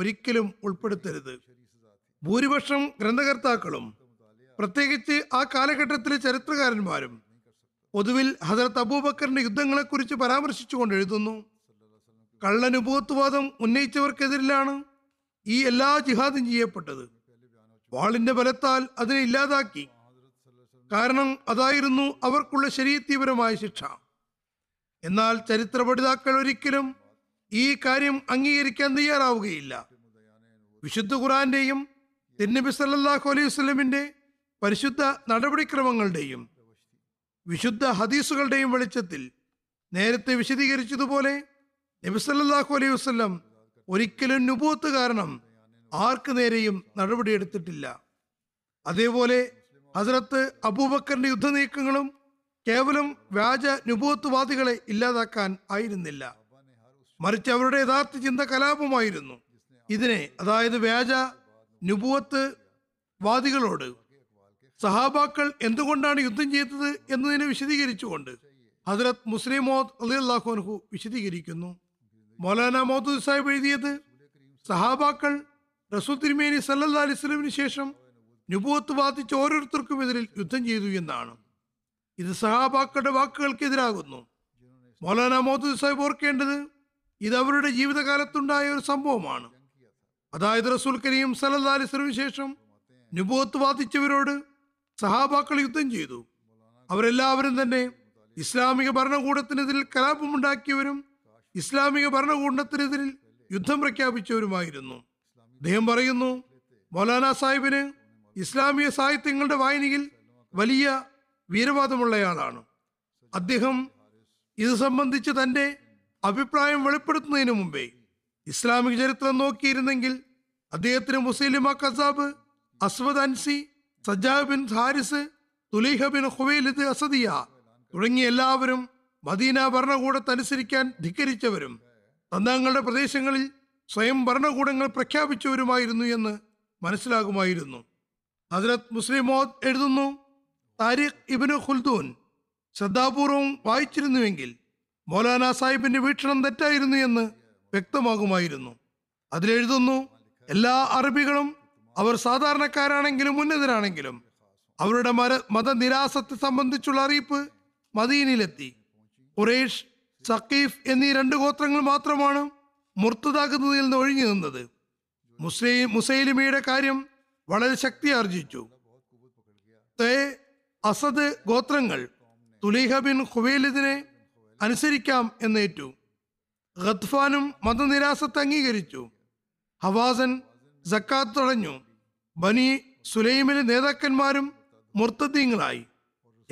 ഒരിക്കലും ഉൾപ്പെടുത്തരുത്. ഭൂരിപക്ഷം ഗ്രന്ഥകർത്താക്കളും പ്രത്യേകിച്ച് ആ കാലഘട്ടത്തിലെ ചരിത്രകാരന്മാരും പൊതുവിൽ ഹദ്റത്ത് അബൂബക്കറിന്റെ യുദ്ധങ്ങളെക്കുറിച്ച് പരാമർശിച്ചുകൊണ്ട് എഴുതുന്നു, കള്ളനുഭൂത്വവാദം ഉന്നയിച്ചവർക്കെതിരിലാണ് ഈ എല്ലാ ജിഹാദും ചെയ്യപ്പെട്ടത്. വാളിന്റെ ബലത്താൽ അതിനെ ഇല്ലാതാക്കി. കാരണം അതായിരുന്നു അവർക്കുള്ള ശരീഅത്വപരമായ ശിക്ഷ. എന്നാൽ ചരിത്ര പഠിതാക്കൾ ഒരിക്കലും ഈ കാര്യം അംഗീകരിക്കാൻ തയ്യാറാവുകയില്ല. വിശുദ്ധ ഖുർആന്റെയും തിരുനബി സല്ലല്ലാഹു അലൈഹി വസല്ലമിന്റെ പരിശുദ്ധ നടപടിക്രമങ്ങളുടെയും വിശുദ്ധ ഹദീസുകളുടെയും വെളിച്ചത്തിൽ നേരത്തെ വിശദീകരിച്ചതുപോലെ നബി സല്ലല്ലാഹു അലൈഹി വസല്ലം ഒരിക്കലും നുബൂവത്ത് കാരണം ആർക്ക് നേരെയും നടപടിയെടുത്തിട്ടില്ല. അതേപോലെ ഹസ്രത്ത് അബൂബക്കറിന്റെ യുദ്ധനീക്കങ്ങളും കേവലം വ്യാജ നുബൂവത്ത്വാദികളെ ഇല്ലാതാക്കാൻ ആയിരുന്നില്ല, മറിച്ച് അവരുടെ യഥാർത്ഥ ചിന്ത കലാപമായിരുന്നു. ഇതിനെ, അതായത് വ്യാജ നുബൂവത്ത് വാദികളോട് സഹാബാക്കൾ എന്തുകൊണ്ടാണ് യുദ്ധം ചെയ്തത് എന്നതിനെ വിശദീകരിച്ചുകൊണ്ട് ഹസ്രത്ത് മുസ്ലിം മൗദ് റളിയല്ലാഹു അൻഹു വിശദീകരിക്കുന്നു. മൗലാന മൗദൂദി സാഹിബ് എഴുതിയത്, സഹാബാക്കൾ റസൂൽ തിരുമേനി സല്ലല്ലാഹു അലൈഹി വസല്ലമിന് ശേഷം നുബൂവത്ത് വാദിച്ച ഓരോരുത്തർക്കും എതിരിൽ യുദ്ധം ചെയ്തു എന്നാണ്. ഇത് സഹാബാക്കളുടെ വാക്കുകൾക്കെതിരാകുന്നു. മൗലാന മൗദൂദി സാഹിബ് ഓർക്കേണ്ടത് ഇത് അവരുടെ ജീവിതകാലത്തുണ്ടായ ഒരു സംഭവമാണ്. അതായത് റസൂൽ കരീം സല്ലല്ലാഹു അലൈഹി വസല്ലമിന് ശേഷം നുബൂവത്ത് വാദിച്ചവരോട് സഹാബാക്കൾ യുദ്ധം ചെയ്തു. അവരെല്ലാവരും തന്നെ ഇസ്ലാമിക ഭരണകൂടത്തിനെതിരിൽ കലാപമുണ്ടാക്കിയവരും ഇസ്ലാമിക ഭരണകൂടത്തിനെതിരിൽ യുദ്ധം പ്രഖ്യാപിച്ചവരുമായിരുന്നു. അദ്ദേഹം പറയുന്നു, മൗലാന സാഹിബിന് ഇസ്ലാമിക സാഹിത്യങ്ങളുടെ വായനയിൽ വലിയ വീരവാദമുള്ളയാളാണ്. അദ്ദേഹം ഇത് സംബന്ധിച്ച് തൻ്റെ അഭിപ്രായം വെളിപ്പെടുത്തുന്നതിന് മുമ്പേ ഇസ്ലാമിക ചരിത്രം നോക്കിയിരുന്നെങ്കിൽ അദ്ദേഹത്തിന് മുസൈലിമ കസാബ്, അസ്വദ് അൻസി, സജ്ജാബ് ബിൻ ഹാരിസ്, തുലൈഹ ബിൻ ഖുവൈലിദ് അസദിയ തുടങ്ങിയ എല്ലാവരും മദീന ഭരണകൂടത്തനുസരിക്കാൻ ധിക്കരിച്ചവരും തങ്ങളുടെ പ്രദേശങ്ങളിൽ സ്വയം ഭരണകൂടങ്ങൾ പ്രഖ്യാപിച്ചവരുമായിരുന്നു എന്ന് മനസ്സിലാകുമായിരുന്നു. ഹസ്രത്ത് മുസ്ലിം മൗദ് എഴുതുന്നു, താരിഖ് ഇബ്നു ഖുൽദൂൻ ശ്രദ്ധാപൂർവം വായിച്ചിരുന്നുവെങ്കിൽ മൗലാന സാഹിബിന്റെ വീക്ഷണം തെറ്റായിരുന്നു എന്ന് വ്യക്തമാകുമായിരുന്നു. അതിലെഴുതുന്നു, എല്ലാ അറബികളും അവർ സാധാരണക്കാരാണെങ്കിലും ഉന്നതരാണെങ്കിലും അവരുടെ മതനിരാസത്തെ സംബന്ധിച്ചുള്ള അറിയിപ്പ് മദീനയിലെത്തി. ഖുറൈഷ്, സഖീഫ് എന്നീ രണ്ട് ഗോത്രങ്ങൾ മാത്രമാണ് മുർത്തദാക്കുന്നതിൽ നിന്ന് ഒഴിഞ്ഞു നിന്നത്. മുസൈലിമയുടെ കാര്യം വളരെ ശക്തി ആർജിച്ചു. അസദ് ഗോത്രങ്ങൾ തുലൈഹ ബിൻ ഖുവൈലിദിനെ അനുസരിക്കാം എന്നേറ്റു. ഗത്ഫാനും മതനിരാസത്തെ അംഗീകരിച്ചു. ഹവാസൻ സക്കാത്ത് തടഞ്ഞു. ബനി സുലൈമിലെ നേതാക്കന്മാരും മുർത്തദീങ്ങളായി.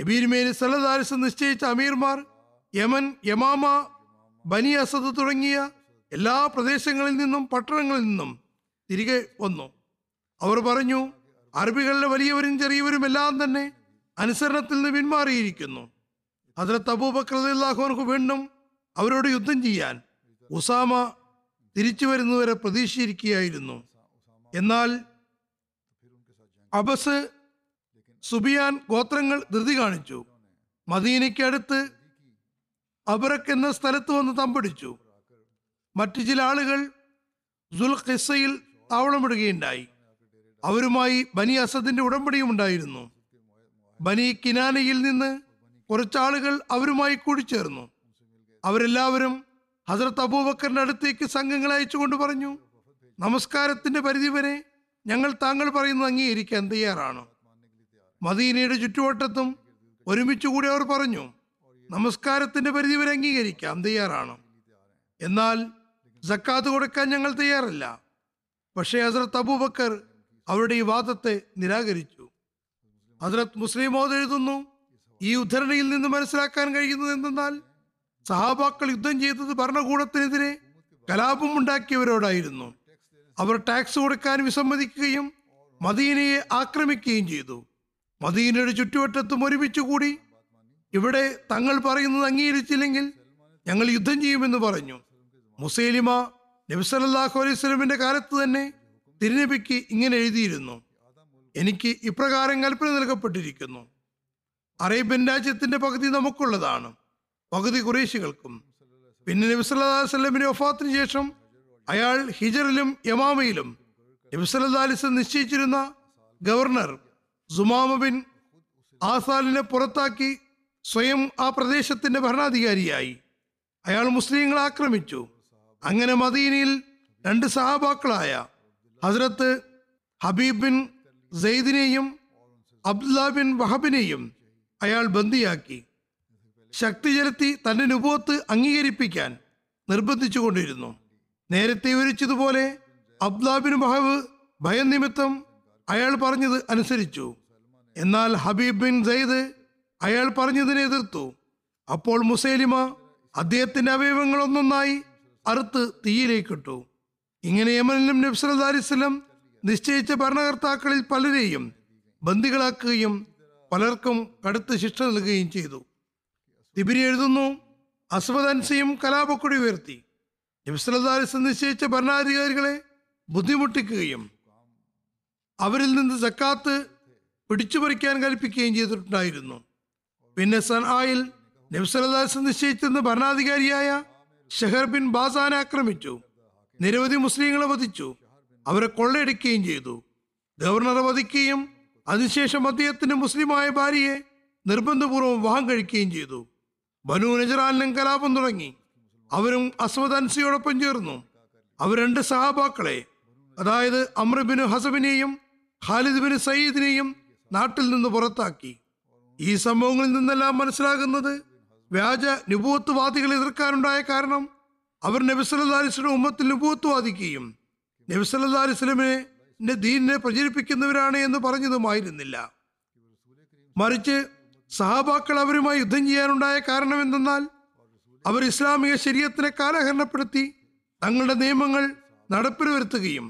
എബീർമേരി സലദാരിസ് നിശ്ചയിച്ച അമീർമാർ യമൻ, യമാമ, ബനി അസദ് തുടങ്ങിയ എല്ലാ പ്രദേശങ്ങളിൽ നിന്നും പട്ടണങ്ങളിൽ നിന്നും തിരികെ വന്നു. അവർ പറഞ്ഞു, അറബികളുടെ വലിയവരും ചെറിയവരും എല്ലാം തന്നെ അനുസരണത്തിൽ നിന്ന് പിന്മാറിയിരിക്കുന്നു. ഹസ്രത്ത് അബൂബക്കർ റളിയല്ലാഹു അൻഹു വീണ്ടും അവരോട് യുദ്ധം ചെയ്യാൻ ഉസാമ തിരിച്ചു വരുന്നവരെ പ്രതീക്ഷിച്ചിരിക്കുകയായിരുന്നു. എന്നാൽ അബസ്, സുബിയാൻ ഗോത്രങ്ങൾ ധൃതി കാണിച്ചു. മദീനയ്ക്ക് അടുത്ത് അബറക് എന്ന സ്ഥലത്ത് വന്ന് തമ്പടിച്ചു. മറ്റു ചില ആളുകൾ സുൽഖിസയിൽ താവളമിടുകയുണ്ടായി. അവരുമായി ബനി അസദിന്റെ ഉടമ്പടിയുമുണ്ടായിരുന്നു. ബനി കിനാനയിൽ നിന്ന് കുറച്ചാളുകൾ അവരുമായി കൂടിച്ചേർന്നു. അവരെല്ലാവരും ഹസ്രത്ത് അബൂബക്കറിന്റെ അടുത്തേക്ക് സംഘങ്ങൾ അയച്ചുകൊണ്ട് പറഞ്ഞു, നമസ്കാരത്തിന്റെ പരിധിവരെ ഞങ്ങൾ താങ്കൾ പറയുന്നത് അംഗീകരിക്കാൻ തയ്യാറാണ്. മദീനയുടെ ചുറ്റുവട്ടത്തും ഒരുമിച്ച് കൂടി അവർ പറഞ്ഞു, നമസ്കാരത്തിന്റെ പരിധിവരെ അംഗീകരിക്കാൻ തയ്യാറാണ്, എന്നാൽ സക്കാത്ത് കൊടുക്കാൻ ഞങ്ങൾ തയ്യാറല്ല. പക്ഷേ ഹസ്രത്ത് അബൂബക്കർ അവരുടെ ഈ വാദത്തെ നിരാകരിച്ചു. ഹസ്രത്ത് മുസ്ലിം മൗദ് എഴുതുന്നു, ഈ ഉദ്ധരണിയിൽ നിന്ന് മനസ്സിലാക്കാൻ കഴിയുന്നത് എന്തെന്നാൽ സഹാബാക്കൾ യുദ്ധം ചെയ്തത് ഭരണകൂടത്തിനെതിരെ കലാപമുണ്ടാക്കിയവരോടായിരുന്നു. അവർ ടാക്സ് കൊടുക്കാൻ വിസമ്മതിക്കുകയും മദീനയെ ആക്രമിക്കുകയും ചെയ്തു. മദീനയുടെ ചുറ്റുവട്ടത്തും ഒരുമിച്ച് കൂടി ഇവിടെ തങ്ങൾ പറയുന്നത് അംഗീകരിച്ചില്ലെങ്കിൽ ഞങ്ങൾ യുദ്ധം ചെയ്യുമെന്ന് പറഞ്ഞു. മുസൈലിമ നബി സല്ലല്ലാഹു അലൈഹി വസല്ലമിന്റെ കാലത്ത് തന്നെ തിരുനബിക്ക് ഇങ്ങനെ എഴുതിയിരുന്നു, എനിക്ക് ഇപ്രകാരം കൽപ്പന നൽകപ്പെട്ടിരിക്കുന്നു, അറേബ്യൻ രാജ്യത്തിന്റെ പകുതി നമുക്കുള്ളതാണ്, പകുതി ഖുറൈശികൾക്കും. പിന്നെ നബി സല്ലല്ലാഹു അലൈഹി വസല്ലമിന്റെ വഫാത്തിന് ശേഷം അയാൾ ഹിജറിലും യമാമയിലും നബി സല്ലല്ലാഹു അലൈഹി വസല്ലം നിശ്ചയിച്ചിരുന്ന ഗവർണർ സുമാമ ബിൻ ആസാലിനെ പുറത്താക്കി സ്വയം ആ പ്രദേശത്തിന്റെ ഭരണാധികാരിയായി. അയാൾ മുസ്ലിങ്ങളെ ആക്രമിച്ചു. അങ്ങനെ മദീനയിൽ രണ്ട് സഹാബാക്കളായ ഹസ്രത്ത് ഹബീബ് ബിൻ സെയ്ദിനെയും അബ്ദുല്ല ബിൻ വഹബിനെയും അയാൾ ബന്ദിയാക്കി ശക്തി ചെലുത്തി തന്റെ നുബൂവത്ത് അംഗീകരിപ്പിക്കാൻ നിർബന്ധിച്ചുകൊണ്ടിരുന്നു. നേരത്തെ വിവരിച്ചതുപോലെ അബ്ദുല്ല ബിൻ വഹബ് ഭയനിമിത്തം അയാൾ പറഞ്ഞത് അനുസരിച്ചു. എന്നാൽ ഹബീബ് ബിൻ സയ്ദ് അയാൾ പറഞ്ഞതിനെ എതിർത്തു. അപ്പോൾ മുസൈലിമ അദ്ദേഹത്തിന്റെ അവയവങ്ങൾ ഒന്നൊന്നായി അറുത്ത് തീയിലേക്കിട്ടു. ഇങ്ങനെ യമനിലും നബി സല്ലല്ലാഹു അലൈഹി വസല്ലം നിശ്ചയിച്ച ഭരണകർത്താക്കളിൽ പലരെയും ബന്ദികളാക്കുകയും പലർക്കും കടുത്ത ശിക്ഷ നൽകുകയും ചെയ്തു. തിബിരി എഴുതുന്നു, അസ്വദ് അൻസിയും കലാപക്കൊടി ഉയർത്തി. നബി സല്ലല്ലാഹു അലൈഹി വസല്ലം നിശ്ചയിച്ച ഭരണാധികാരികളെ ബുദ്ധിമുട്ടിക്കുകയും അവരിൽ നിന്ന് സക്കാത്ത് പിടിച്ചുപറിക്കാൻ കൽപ്പിക്കുകയും ചെയ്തിട്ടുണ്ടായിരുന്നു. പിന്നെ സൻആയിൽ നബി സല്ലല്ലാഹു അലൈഹി വസല്ലം നിശ്ചയിച്ചിരുന്ന ഭരണാധികാരിയായ ഷെഹർ ബിൻ ബാസാനെ ആക്രമിച്ചു. നിരവധി മുസ്ലിങ്ങളെ വധിച്ചു, അവരെ കൊള്ളയടിക്കുകയും ചെയ്തു. ഗവർണറെ വധിക്കുകയും അതിനുശേഷം അദ്ദേഹത്തിന്റെ മുസ്ലിമായ ഭാര്യയെ നിർബന്ധപൂർവ്വം വിവാഹം കഴിക്കുകയും ചെയ്തു. ബനൂ നജറാനിലും കലാപം തുടങ്ങി. അവരും അസ്വദ് അൻസിയോടൊപ്പം ചേർന്നു. അവർ രണ്ട് സഹാബാക്കളെ, അതായത് അംർ ബിൻ ഹസബിനെയും ഖാലിദ് ബിൻ സയ്യിദിനെയും നാട്ടിൽ നിന്ന് പുറത്താക്കി. ഈ സംഭവങ്ങളിൽ നിന്നെല്ലാം മനസ്സിലാകുന്നത് വ്യാജ നുബുവത്വവാദികളെ എതിർക്കാനുണ്ടായ കാരണം അവർ നബി സല്ലല്ലാഹു അലൈഹി വസല്ലം ഉമ്മത്തിൽ നുബുവത്ത് വാദിക്കുകയും നബി സല്ലല്ലാഹു അലൈഹി വസല്ലമിനെ ദീനിനെ പ്രചരിപ്പിക്കുന്നവരാണ് എന്ന് പറഞ്ഞതുമായിരുന്നില്ല. മറിച്ച് സഹാബാക്കൾ അവരുമായി യുദ്ധം ചെയ്യാനുണ്ടായ കാരണം എന്തെന്നാൽ അവർ ഇസ്ലാമിക ശരീഅത്തിനെ കാലഹരണപ്പെടുത്തി തങ്ങളുടെ നിയമങ്ങൾ നടപ്പിൽ വരുത്തുകയും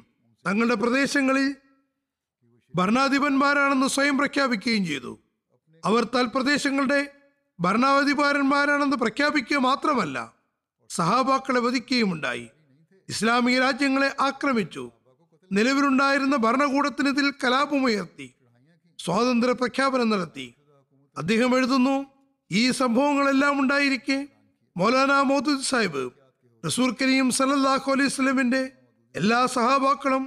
തങ്ങളുടെ പ്രദേശങ്ങളിൽ ഭരണാധിപന്മാരാണെന്ന് സ്വയം പ്രഖ്യാപിക്കുകയും ചെയ്തു. അവർ തൽപ്രദേശങ്ങളുടെ ഭരണാധികാരന്മാരാണെന്ന് പ്രഖ്യാപിക്കുക മാത്രമല്ല സഹാബാക്കളെ വധിക്കുകയുമുണ്ടായി. ഇസ്ലാമിക രാജ്യങ്ങളെ ആക്രമിച്ചു. നിലവിലുണ്ടായിരുന്ന ഭരണകൂടത്തിനെതിൽ കലാപമുയർത്തി സ്വാതന്ത്ര്യ പ്രഖ്യാപനം നടത്തി. അദ്ദേഹം എഴുതുന്നു, ഈ സംഭവങ്ങളെല്ലാം ഉണ്ടായിരിക്കെ മൗലാന മൗദൂദ് സാഹിബ് റസൂൽ കരീം സല്ലല്ലാഹു അലൈഹി വസല്ലമിന്റെ എല്ലാ സഹാബാക്കളും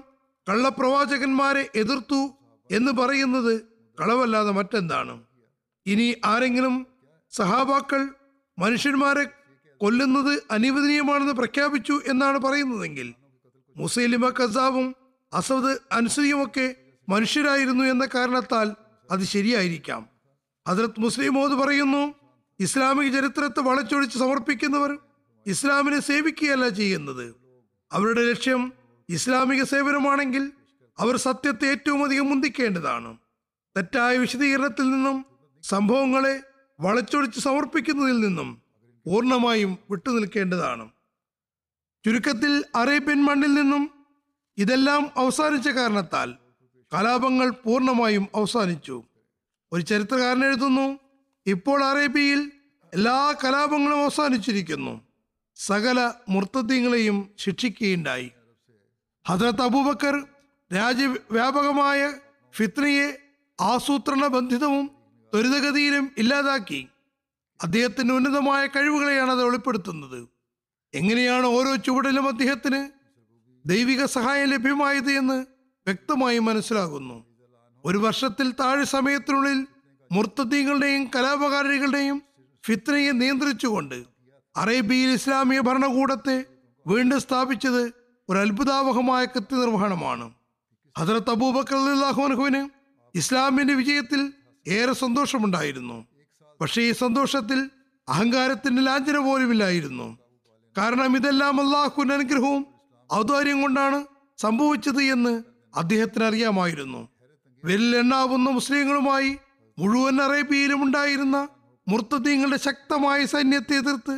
കള്ളപ്രവാചകന്മാരെ എതിർത്തു എന്ന് പറയുന്നത് കളവല്ലാതെ മറ്റെന്താണ്? ഇനി ആരെങ്കിലും സഹാബാക്കൾ മനുഷ്യന്മാരെ കൊല്ലുന്നത് അനുവദനീയമാണെന്ന് പ്രഖ്യാപിച്ചു എന്നാണ് പറയുന്നതെങ്കിൽ മുസൈലിമ കസ്സാബും അസ്വദ് അൻസിയുമൊക്കെ മനുഷ്യരായിരുന്നു എന്ന കാരണത്താൽ അത് ശരിയായിരിക്കാം. ഹദ്റത്ത് മുസ്ലിം ഓത് പറയുന്നു, ഇസ്ലാമിക ചരിത്രത്തെ വളച്ചൊടിച്ച് സമർപ്പിക്കുന്നവർ ഇസ്ലാമിനെ സേവിക്കുകയല്ല ചെയ്യുന്നത്. അവരുടെ ലക്ഷ്യം ഇസ്ലാമിക സേവനമാണെങ്കിൽ അവർ സത്യത്തെ ഏറ്റവും അധികം മുന്തിക്കേണ്ടതാണ്. തെറ്റായ വിശദീകരണത്തിൽ നിന്നും സംഭവങ്ങളെ വളച്ചൊടിച്ച് സമർപ്പിക്കുന്നതിൽ നിന്നും പൂർണ്ണമായും വിട്ടുനിൽക്കേണ്ടതാണ്. ചുരുക്കത്തിൽ അറേബ്യൻ മണ്ണിൽ നിന്നും ഇതെല്ലാം അവസാനിച്ച കാരണത്താൽ കലാപങ്ങൾ പൂർണ്ണമായും അവസാനിച്ചു. ഒരു ചരിത്രകാരൻ എഴുതുന്നു, ഇപ്പോൾ അറേബ്യയിൽ എല്ലാ കലാപങ്ങളും അവസാനിച്ചിരിക്കുന്നു. സകല മുർത്തദ്ദീങ്ങളെയും ശിക്ഷിക്കുകയുണ്ടായി. ഹദ്റത്ത് അബൂബക്കർ രാജ്യവ്യാപകമായ ഫിത്നയെ ആസൂത്രണ ബന്ധിതവും ത്വരിതഗതിയിലും ഇല്ലാതാക്കി. അദ്ദേഹത്തിൻ്റെ ഉന്നതമായ കഴിവുകളെയാണ് അത് വെളിപ്പെടുത്തുന്നത്. എങ്ങനെയാണ് ഓരോ ചുവടിലും അദ്ദേഹത്തിന് ദൈവിക സഹായം ലഭ്യമായത് എന്ന് വ്യക്തമായി മനസ്സിലാകുന്നു. ഒരു വർഷത്തിൽ താഴെ സമയത്തിനുള്ളിൽ മുർത്തദ്ദീങ്ങളുടെയും കലാപകാരികളുടെയും ഫിത്നയെ നിയന്ത്രിച്ചുകൊണ്ട് അറേബ്യയിൽ ഇസ്ലാമിക ഭരണകൂടത്തെ വീണ്ടും സ്ഥാപിച്ചത് ഒരു അത്ഭുതാവഹമായ കൃത്യനിർവഹണമാണ്. ഹദ്റത്ത് അബൂബക്കർ റളിയല്ലാഹു അൻഹുവിന് ഇസ്ലാമിന്റെ വിജയത്തിൽ ഏറെ സന്തോഷമുണ്ടായിരുന്നു. പക്ഷേ ഈ സന്തോഷത്തിൽ അഹങ്കാരത്തിന്റെ ലാഞ്ചന പോലുമില്ലായിരുന്നു. കാരണം ഇതെല്ലാം അള്ളാഹുവിന്റെ അനുഗ്രഹവും ഔദാര്യം കൊണ്ടാണ് സംഭവിച്ചത് എന്ന് അദ്ദേഹത്തിന് അറിയാമായിരുന്നു. വിരലെണ്ണാവുന്ന മുസ്ലിങ്ങളുമായി മുഴുവൻ അറേബ്യയിലും ഉണ്ടായിരുന്ന മുർത്തദ്ദീങ്ങളുടെ ശക്തമായ സൈന്യത്തെ എതിർത്ത്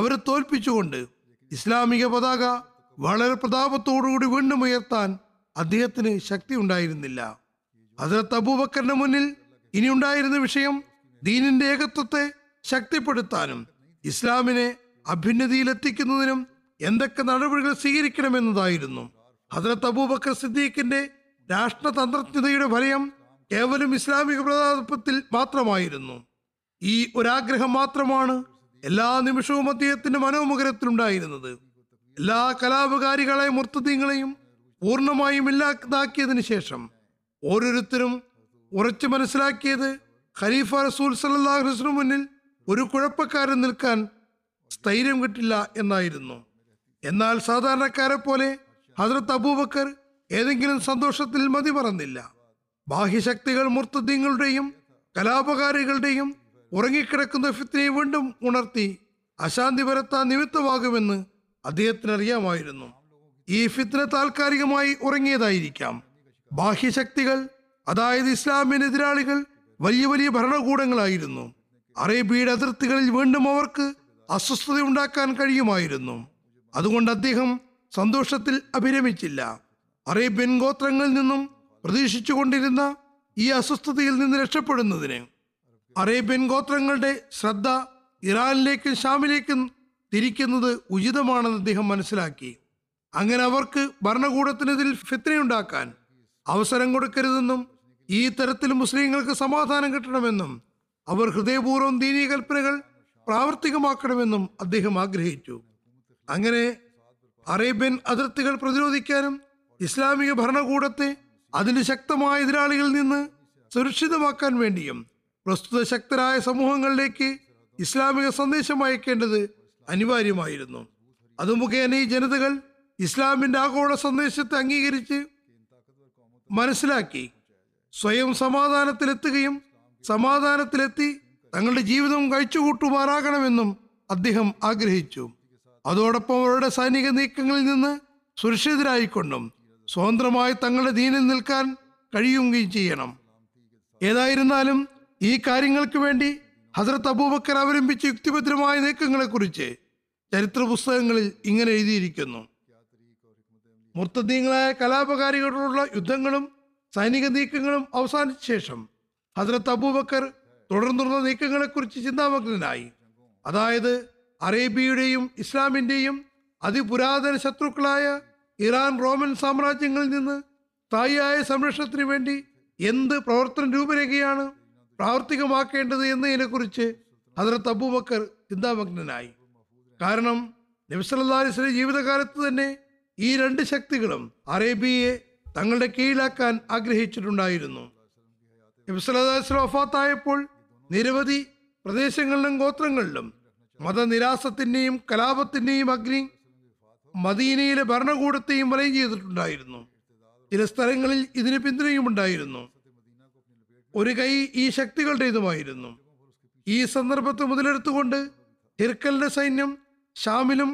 അവരെ തോൽപ്പിച്ചുകൊണ്ട് ഇസ്ലാമിക പതാക വളരെ പ്രതാപത്തോടുകൂടി വീണ്ടും ഉയർത്താൻ അദ്ദേഹത്തിന് ശക്തി ഉണ്ടായിരുന്നില്ല. ഹദ്റത്ത് അബൂബക്കറിന്റെ മുന്നിൽ ഇനി ഉണ്ടായിരുന്ന വിഷയം ദീനിന്റെ ഏകത്വത്തെ ശക്തിപ്പെടുത്താനും ഇസ്ലാമിനെ അഭ്യുന്നതിയിലെത്തിക്കുന്നതിനും എന്തൊക്കെ നടപടികൾ സ്വീകരിക്കണമെന്നതായിരുന്നു. ഹദ്റത്ത് അബൂബക്കർ സിദ്ദീഖിന്റെ രാഷ്ട്രതന്ത്രജ്ഞതയുടെ ഫലം കേവലം ഇസ്ലാമിക പ്രതാപത്തിൽ മാത്രമായിരുന്നു. ഈ ഒരാഗ്രഹം മാത്രമാണ് എല്ലാ നിമിഷവും അദ്ദേഹത്തിന്റെ മനോമുഖരത്തിലുണ്ടായിരുന്നത്. എല്ലാ കലാപകാരികളെ മുർത്തദ്ദീങ്ങളെയും പൂർണ്ണമായും ഇല്ലാതാക്കിയതിന് ശേഷം ഓരോരുത്തരും ഉറച്ചു മനസ്സിലാക്കിയത് ഖലീഫ റസൂൽ സല്ലല്ലാഹു അലൈഹി വസല്ലം മുന്നിൽ ഒരു കുഴപ്പക്കാരൻ നിൽക്കാൻ സ്ഥൈര്യം കിട്ടില്ല എന്നായിരുന്നു. എന്നാൽ സാധാരണക്കാരെ പോലെ ഹദ്റത്ത് അബൂബക്കർ ഏതെങ്കിലും സന്തോഷത്തിൽ മതി മറന്നില്ല. ബാഹ്യശക്തികൾ മുർത്തദ്ദീങ്ങളുടെയും കലാപകാരികളുടെയും ഉറങ്ങിക്കിടക്കുന്ന ഫിത്നയെ വീണ്ടും ഉണർത്തി അശാന്തി പരത്താൻ നിമിത്തമാകുമെന്ന് അദ്ദേഹത്തിന് അറിയാമായിരുന്നു. ഈ ഫിത്ന താൽക്കാലികമായി ഉറങ്ങിയതായിരിക്കാം. ബാഹ്യശക്തികൾ, അതായത് ഇസ്ലാമിന് എതിരാളികൾ വലിയ വലിയ ഭരണകൂടങ്ങളായിരുന്നു. അറേബ്യയുടെ അതിർത്തികളിൽ വീണ്ടും അവർക്ക് അസ്വസ്ഥത ഉണ്ടാക്കാൻ കഴിയുമായിരുന്നു. അതുകൊണ്ട് അദ്ദേഹം സന്തോഷത്തിൽ അഭിരമിച്ചില്ല. അറേബ്യൻ ഗോത്രങ്ങളിൽ നിന്നും പ്രതീക്ഷിച്ചു കൊണ്ടിരുന്ന ഈ അസ്വസ്ഥതയിൽ നിന്ന് രക്ഷപ്പെടുന്നതിന് അറേബ്യൻ ഗോത്രങ്ങളുടെ ശ്രദ്ധ ഇറാനിലേക്കും ഷാമിലേക്കും തിരിക്കുന്നത് ഉചിതമാണെന്ന് അദ്ദേഹം മനസ്സിലാക്കി. അങ്ങനെ അവർക്ക് ഭരണകൂടത്തിനെതിൽ ഫിത്നയുണ്ടാക്കാൻ അവസരം കൊടുക്കരുതെന്നും ഈ തരത്തിൽ മുസ്ലിങ്ങൾക്ക് സമാധാനം കിട്ടണമെന്നും അവർ ഹൃദയപൂർവ്വം ദീനീയ കൽപ്പനകൾ പ്രാവർത്തികമാക്കണമെന്നും അദ്ദേഹം ആഗ്രഹിച്ചു. അങ്ങനെ അറേബ്യൻ അതിർത്തികൾ പ്രതിരോധിക്കാനും ഇസ്ലാമിക ഭരണകൂടത്തെ അതിന് ശക്തമായ എതിരാളികളിൽ നിന്ന് സുരക്ഷിതമാക്കാൻ വേണ്ടിയും പ്രസ്തുത ശക്തരായ സമൂഹങ്ങളിലേക്ക് ഇസ്ലാമിക സന്ദേശം അയക്കേണ്ടത് അനിവാര്യമായിരുന്നു. അത് മുഖേന ഈ ജനതകൾ ഇസ്ലാമിന്റെ ആഗോള സന്ദേശത്തെ അംഗീകരിച്ച് മനസ്സിലാക്കി സ്വയം സമാധാനത്തിലെത്തുകയും സമാധാനത്തിലെത്തി തങ്ങളുടെ ജീവിതം കഴിച്ചുകൂട്ടുമാറാകണമെന്നും അദ്ദേഹം ആഗ്രഹിച്ചു. അതോടൊപ്പം അവരുടെ സൈനിക നീക്കങ്ങളിൽ നിന്ന് സുരക്ഷിതരായിക്കൊണ്ടും സ്വതന്ത്രമായി തങ്ങളുടെ ദീനിൽ നിൽക്കാൻ കഴിയുകയും ചെയ്യണം. ഏതായിരുന്നാലും ഈ കാര്യങ്ങൾക്ക് വേണ്ടി ഹസ്രത്ത് അബൂബക്കർ അവലംബിച്ച യുക്തിഭദ്രമായ നീക്കങ്ങളെക്കുറിച്ച് ചരിത്ര പുസ്തകങ്ങളിൽ ഇങ്ങനെ എഴുതിയിരിക്കുന്നു. മുർത്തദീങ്ങളായ കലാപകാരികളോടുള്ള യുദ്ധങ്ങളും സൈനിക നീക്കങ്ങളും അവസാനിച്ച ശേഷം ഹസ്രത്ത് അബൂബക്കർ തുടർന്നുള്ള നീക്കങ്ങളെക്കുറിച്ച് ചിന്താമഗ്നനായി. അതായത്, അറേബ്യയുടെയും ഇസ്ലാമിൻ്റെയും അതിപുരാതന ശത്രുക്കളായ ഇറാൻ റോമൻ സാമ്രാജ്യങ്ങളിൽ നിന്ന് സ്ഥായിയായ സംരക്ഷണത്തിന് വേണ്ടി എന്ത് പ്രവർത്തന രൂപരേഖയാണ് പ്രാവർത്തികമാക്കേണ്ടത് എന്നതിനെക്കുറിച്ച് ഹദ്രത്ത് അബൂബക്കർ ചിന്താമഗ്നനായി. കാരണം നബി സല്ലല്ലാഹു അലൈഹി വസല്ലം ജീവിതകാലത്ത് തന്നെ ഈ രണ്ട് ശക്തികളും അറേബ്യയെ തങ്ങളുടെ കീഴിലാക്കാൻ ആഗ്രഹിച്ചിട്ടുണ്ടായിരുന്നു. നബി സല്ലല്ലാഹു അലൈഹി വസല്ലം വഫാത്തായപ്പോൾ നിരവധി പ്രദേശങ്ങളിലും ഗോത്രങ്ങളിലും മതനിരാസത്തിൻ്റെയും കലാപത്തിൻ്റെയും അഗ്നി മദീനയിലെ ഭരണകൂടത്തെയും വലയം ചെയ്തിട്ടുണ്ടായിരുന്നു. ചില സ്ഥലങ്ങളിൽ ഇതിന് പിന്തുണയുമുണ്ടായിരുന്നു. ഒരു കൈ ഈ ശക്തികളുടേതുമായിരുന്നു. ഈ സന്ദർഭത്തെ മുതലെടുത്തുകൊണ്ട് ഹിർക്കലിന്റെ സൈന്യം ഷാമിലും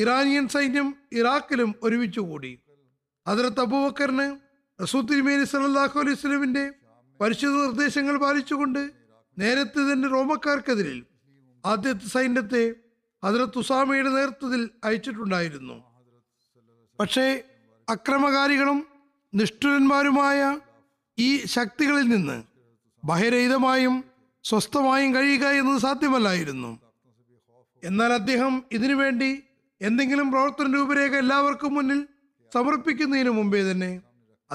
ഇറാനിയൻ സൈന്യം ഇറാഖിലും ഒരുമിച്ചുകൂടി. ഹദ്രത്ത് അബൂബക്കറിന് റസൂൽ തിരുമേനി സല്ലല്ലാഹു അലൈഹി വസല്ലമിന്റെ പരിശുദ്ധ നിർദ്ദേശങ്ങൾ പാലിച്ചുകൊണ്ട് നേരത്തെ തന്നെ റോമക്കാർക്കെതിരിൽ ആദ്യത്തെ സൈന്യത്തെ ഹദ്രത്ത് ഉസാമയുടെ നേതൃത്വത്തിൽ അയച്ചിട്ടുണ്ടായിരുന്നു. പക്ഷേ അക്രമകാരികളും നിഷ്ഠുരന്മാരുമായ ഈ ശക്തികളിൽ നിന്ന് ബഹിരഹിതമായും സ്വസ്ഥമായും കഴിയുക എന്നത് സാധ്യമല്ലായിരുന്നു. എന്നാൽ അദ്ദേഹം ഇതിനുവേണ്ടി എന്തെങ്കിലും പ്രവർത്തന രൂപരേഖ എല്ലാവർക്കും മുന്നിൽ സമർപ്പിക്കുന്നതിന് മുമ്പേ തന്നെ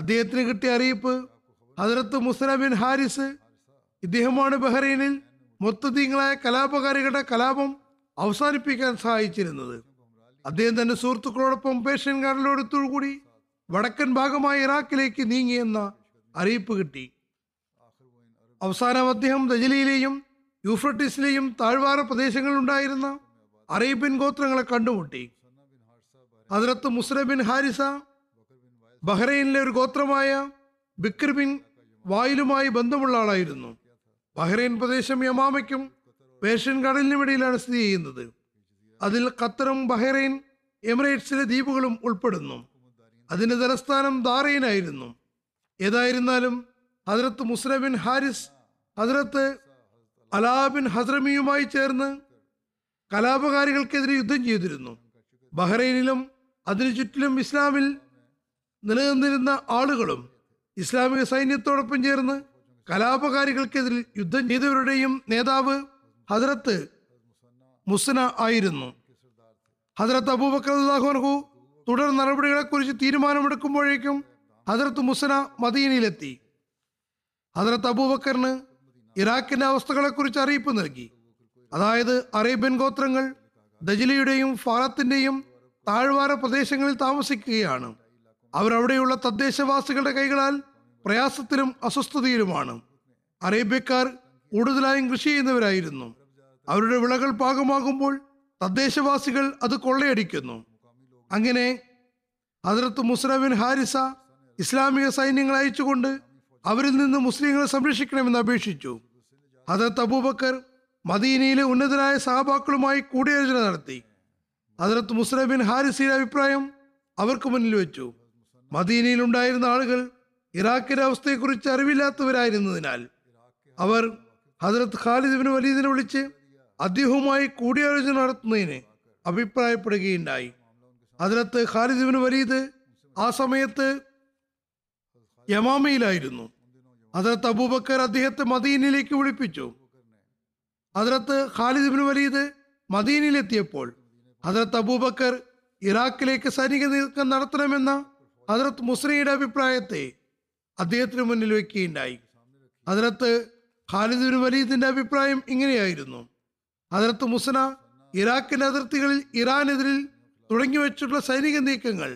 അദ്ദേഹത്തിന് കിട്ടിയ അറിയിപ്പ് ഹദ്രത്ത് മുസ്ല ബിൻ ഹാരിസ് ഇദ്ദേഹമാണ് ബഹ്റൈനിൽ മുർത്തദീങ്ങളായ കലാപകാരികളുടെ കലാപം അവസാനിപ്പിക്കാൻ സഹായിച്ചിരുന്നത്. അദ്ദേഹം തന്റെ സുഹൃത്തുക്കളോടൊപ്പം പേർഷ്യൻ കടലോരത്തോടുകൂടി വടക്കൻ ഭാഗമായ ഇറാഖിലേക്ക് നീങ്ങിയെന്ന അറിയിപ്പ് കിട്ടി. അവസാനം അദ്ദേഹം ദജലിയിലെയും യൂഫ്രട്ടീസിലെയും താഴ്വാര പ്രദേശങ്ങളിലുണ്ടായിരുന്ന അറേബ്യൻ ഗോത്രങ്ങളെ കണ്ടുമുട്ടി. ഹദ്രത്ത് മുസ്ല ബിൻ ഹാരിസ ബഹ്റൈനിലെ ഒരു ഗോത്രമായ ബിക്ർ ബിൻ വായിലുമായി ബന്ധമുള്ള ആളായിരുന്നു. ബഹ്റൈൻ പ്രദേശം യമാമയ്ക്കും പേർഷ്യൻ കടലിനുമിടയിലാണ് സ്ഥിതി ചെയ്യുന്നത്. അതിൽ ഖത്തറും ബഹ്റൈൻ എമിറേറ്റ്സിലെ ദ്വീപുകളും ഉൾപ്പെടുന്നു. അതിന്റെ തലസ്ഥാനം ദാറൈനായിരുന്നു. ഏതായിരുന്നാലും ഹദ്രത്ത് മുസ്ല ബിൻ ഹാരിസ് ഹദ്രത്ത് അലാ ബിൻ ഹസ്രമിയുമായി ചേർന്ന് കലാപകാരികൾക്കെതിരെ യുദ്ധം ചെയ്തിരുന്നു. ബഹ്റൈനിലും അതിനു ചുറ്റിലും ഇസ്ലാമിൽ നിലനിന്നിരുന്ന ആളുകളും ഇസ്ലാമിക സൈന്യത്തോടൊപ്പം ചേർന്ന് കലാപകാരികൾക്കെതിരിൽ യുദ്ധം ചെയ്തവരുടെയും നേതാവ് ഹദ്രത്ത് മുസ്ന ആയിരുന്നു. ഹദ്രത്ത് അബൂബക്കർ റളിയല്ലാഹു അൻഹു തുടർ നടപടികളെക്കുറിച്ച് തീരുമാനമെടുക്കുമ്പോഴേക്കും ഹദ്രത്ത് മുസ്ന മദീനയിലെത്തി. ഹദ്രത്ത് അബൂബക്കറിന് ഇറാഖിന്റെ അവസ്ഥകളെക്കുറിച്ച് അറിയിപ്പ് നൽകി. അതായത്, അറേബ്യൻ ഗോത്രങ്ങൾ ദജലിയുടെയും ഫാറത്തിന്റെയും താഴ്വാര പ്രദേശങ്ങളിൽ താമസിക്കുകയാണ്. അവരവിടെയുള്ള തദ്ദേശവാസികളുടെ കൈകളാൽ പ്രയാസത്തിലും അസ്വസ്ഥതയിലുമാണ്. അറേബ്യക്കാർ കൂടുതലായും കൃഷി ചെയ്യുന്നവരായിരുന്നു. അവരുടെ വിളകൾ പാകമാകുമ്പോൾ തദ്ദേശവാസികൾ അത് കൊള്ളയടിക്കുന്നു. അങ്ങനെ ഹദ്രത്ത് മുസ്ല ബിൻ ഹാരിസ ഇസ്ലാമിക സൈന്യങ്ങൾ അയച്ചുകൊണ്ട് അവരിൽ നിന്ന് മുസ്ലിങ്ങളെ സംരക്ഷിക്കണമെന്ന് അപേക്ഷിച്ചു. ഹദ്രത്ത് അബൂബക്കർ മദീനയിലെ ഉന്നതരായ സഹാബാക്കളുമായി കൂടിയാലോചന നടത്തി. ഹദ്രത്ത് മുസ്ല ബിൻ ഹാരിസയുടെ അഭിപ്രായം അവർക്ക് മുന്നിൽ വെച്ചു. മദീനയിലുണ്ടായിരുന്ന ആളുകൾ ഇറാഖിന്റെ അവസ്ഥയെക്കുറിച്ച് അറിവില്ലാത്തവരായിരുന്നതിനാൽ അവർ ഹസ്രത്ത് ഖാലിദ് ഇബ്നു വലീദിനെ വിളിച്ച് അദ്ദേഹവുമായി കൂടിയാലോചന നടത്തുന്നതിന് അഭിപ്രായപ്പെടുകയുണ്ടായി. ഹസ്രത്ത് ഖാലിദ് ഇബ്നു വലീദ് ആ സമയത്ത് യമാമയിലായിരുന്നു. ഹസ്രത്ത് അബൂബക്കർ അദ്ദേഹത്തെ മദീനയിലേക്ക് വിളിപ്പിച്ചു. ഹസ്രത്ത് ഖാലിദ് ഇബ്നു വലീദ് മദീനയിലെത്തിയപ്പോൾ ഹസ്രത്ത് അബൂബക്കർ ഇറാഖിലേക്ക് സൈനിക നീക്കം നടത്തണമെന്ന ഹസ്രത്ത് മുസ്ലിയുടെ അഭിപ്രായത്തെ അദ്ദേഹത്തിന് മുന്നിൽ വയ്ക്കുകയുണ്ടായി. ഹസ്രത്ത് ഖാലിദ് ഇബ്നു വലീദിന്റെ അഭിപ്രായം ഇങ്ങനെയായിരുന്നു: ഹസ്രത്ത് മുസ്ന ഇറാഖിന്റെ അതിർത്തികളിൽ ഇറാനെതിരിൽ തുടങ്ങിവെച്ചിട്ടുള്ള സൈനിക നീക്കങ്ങൾ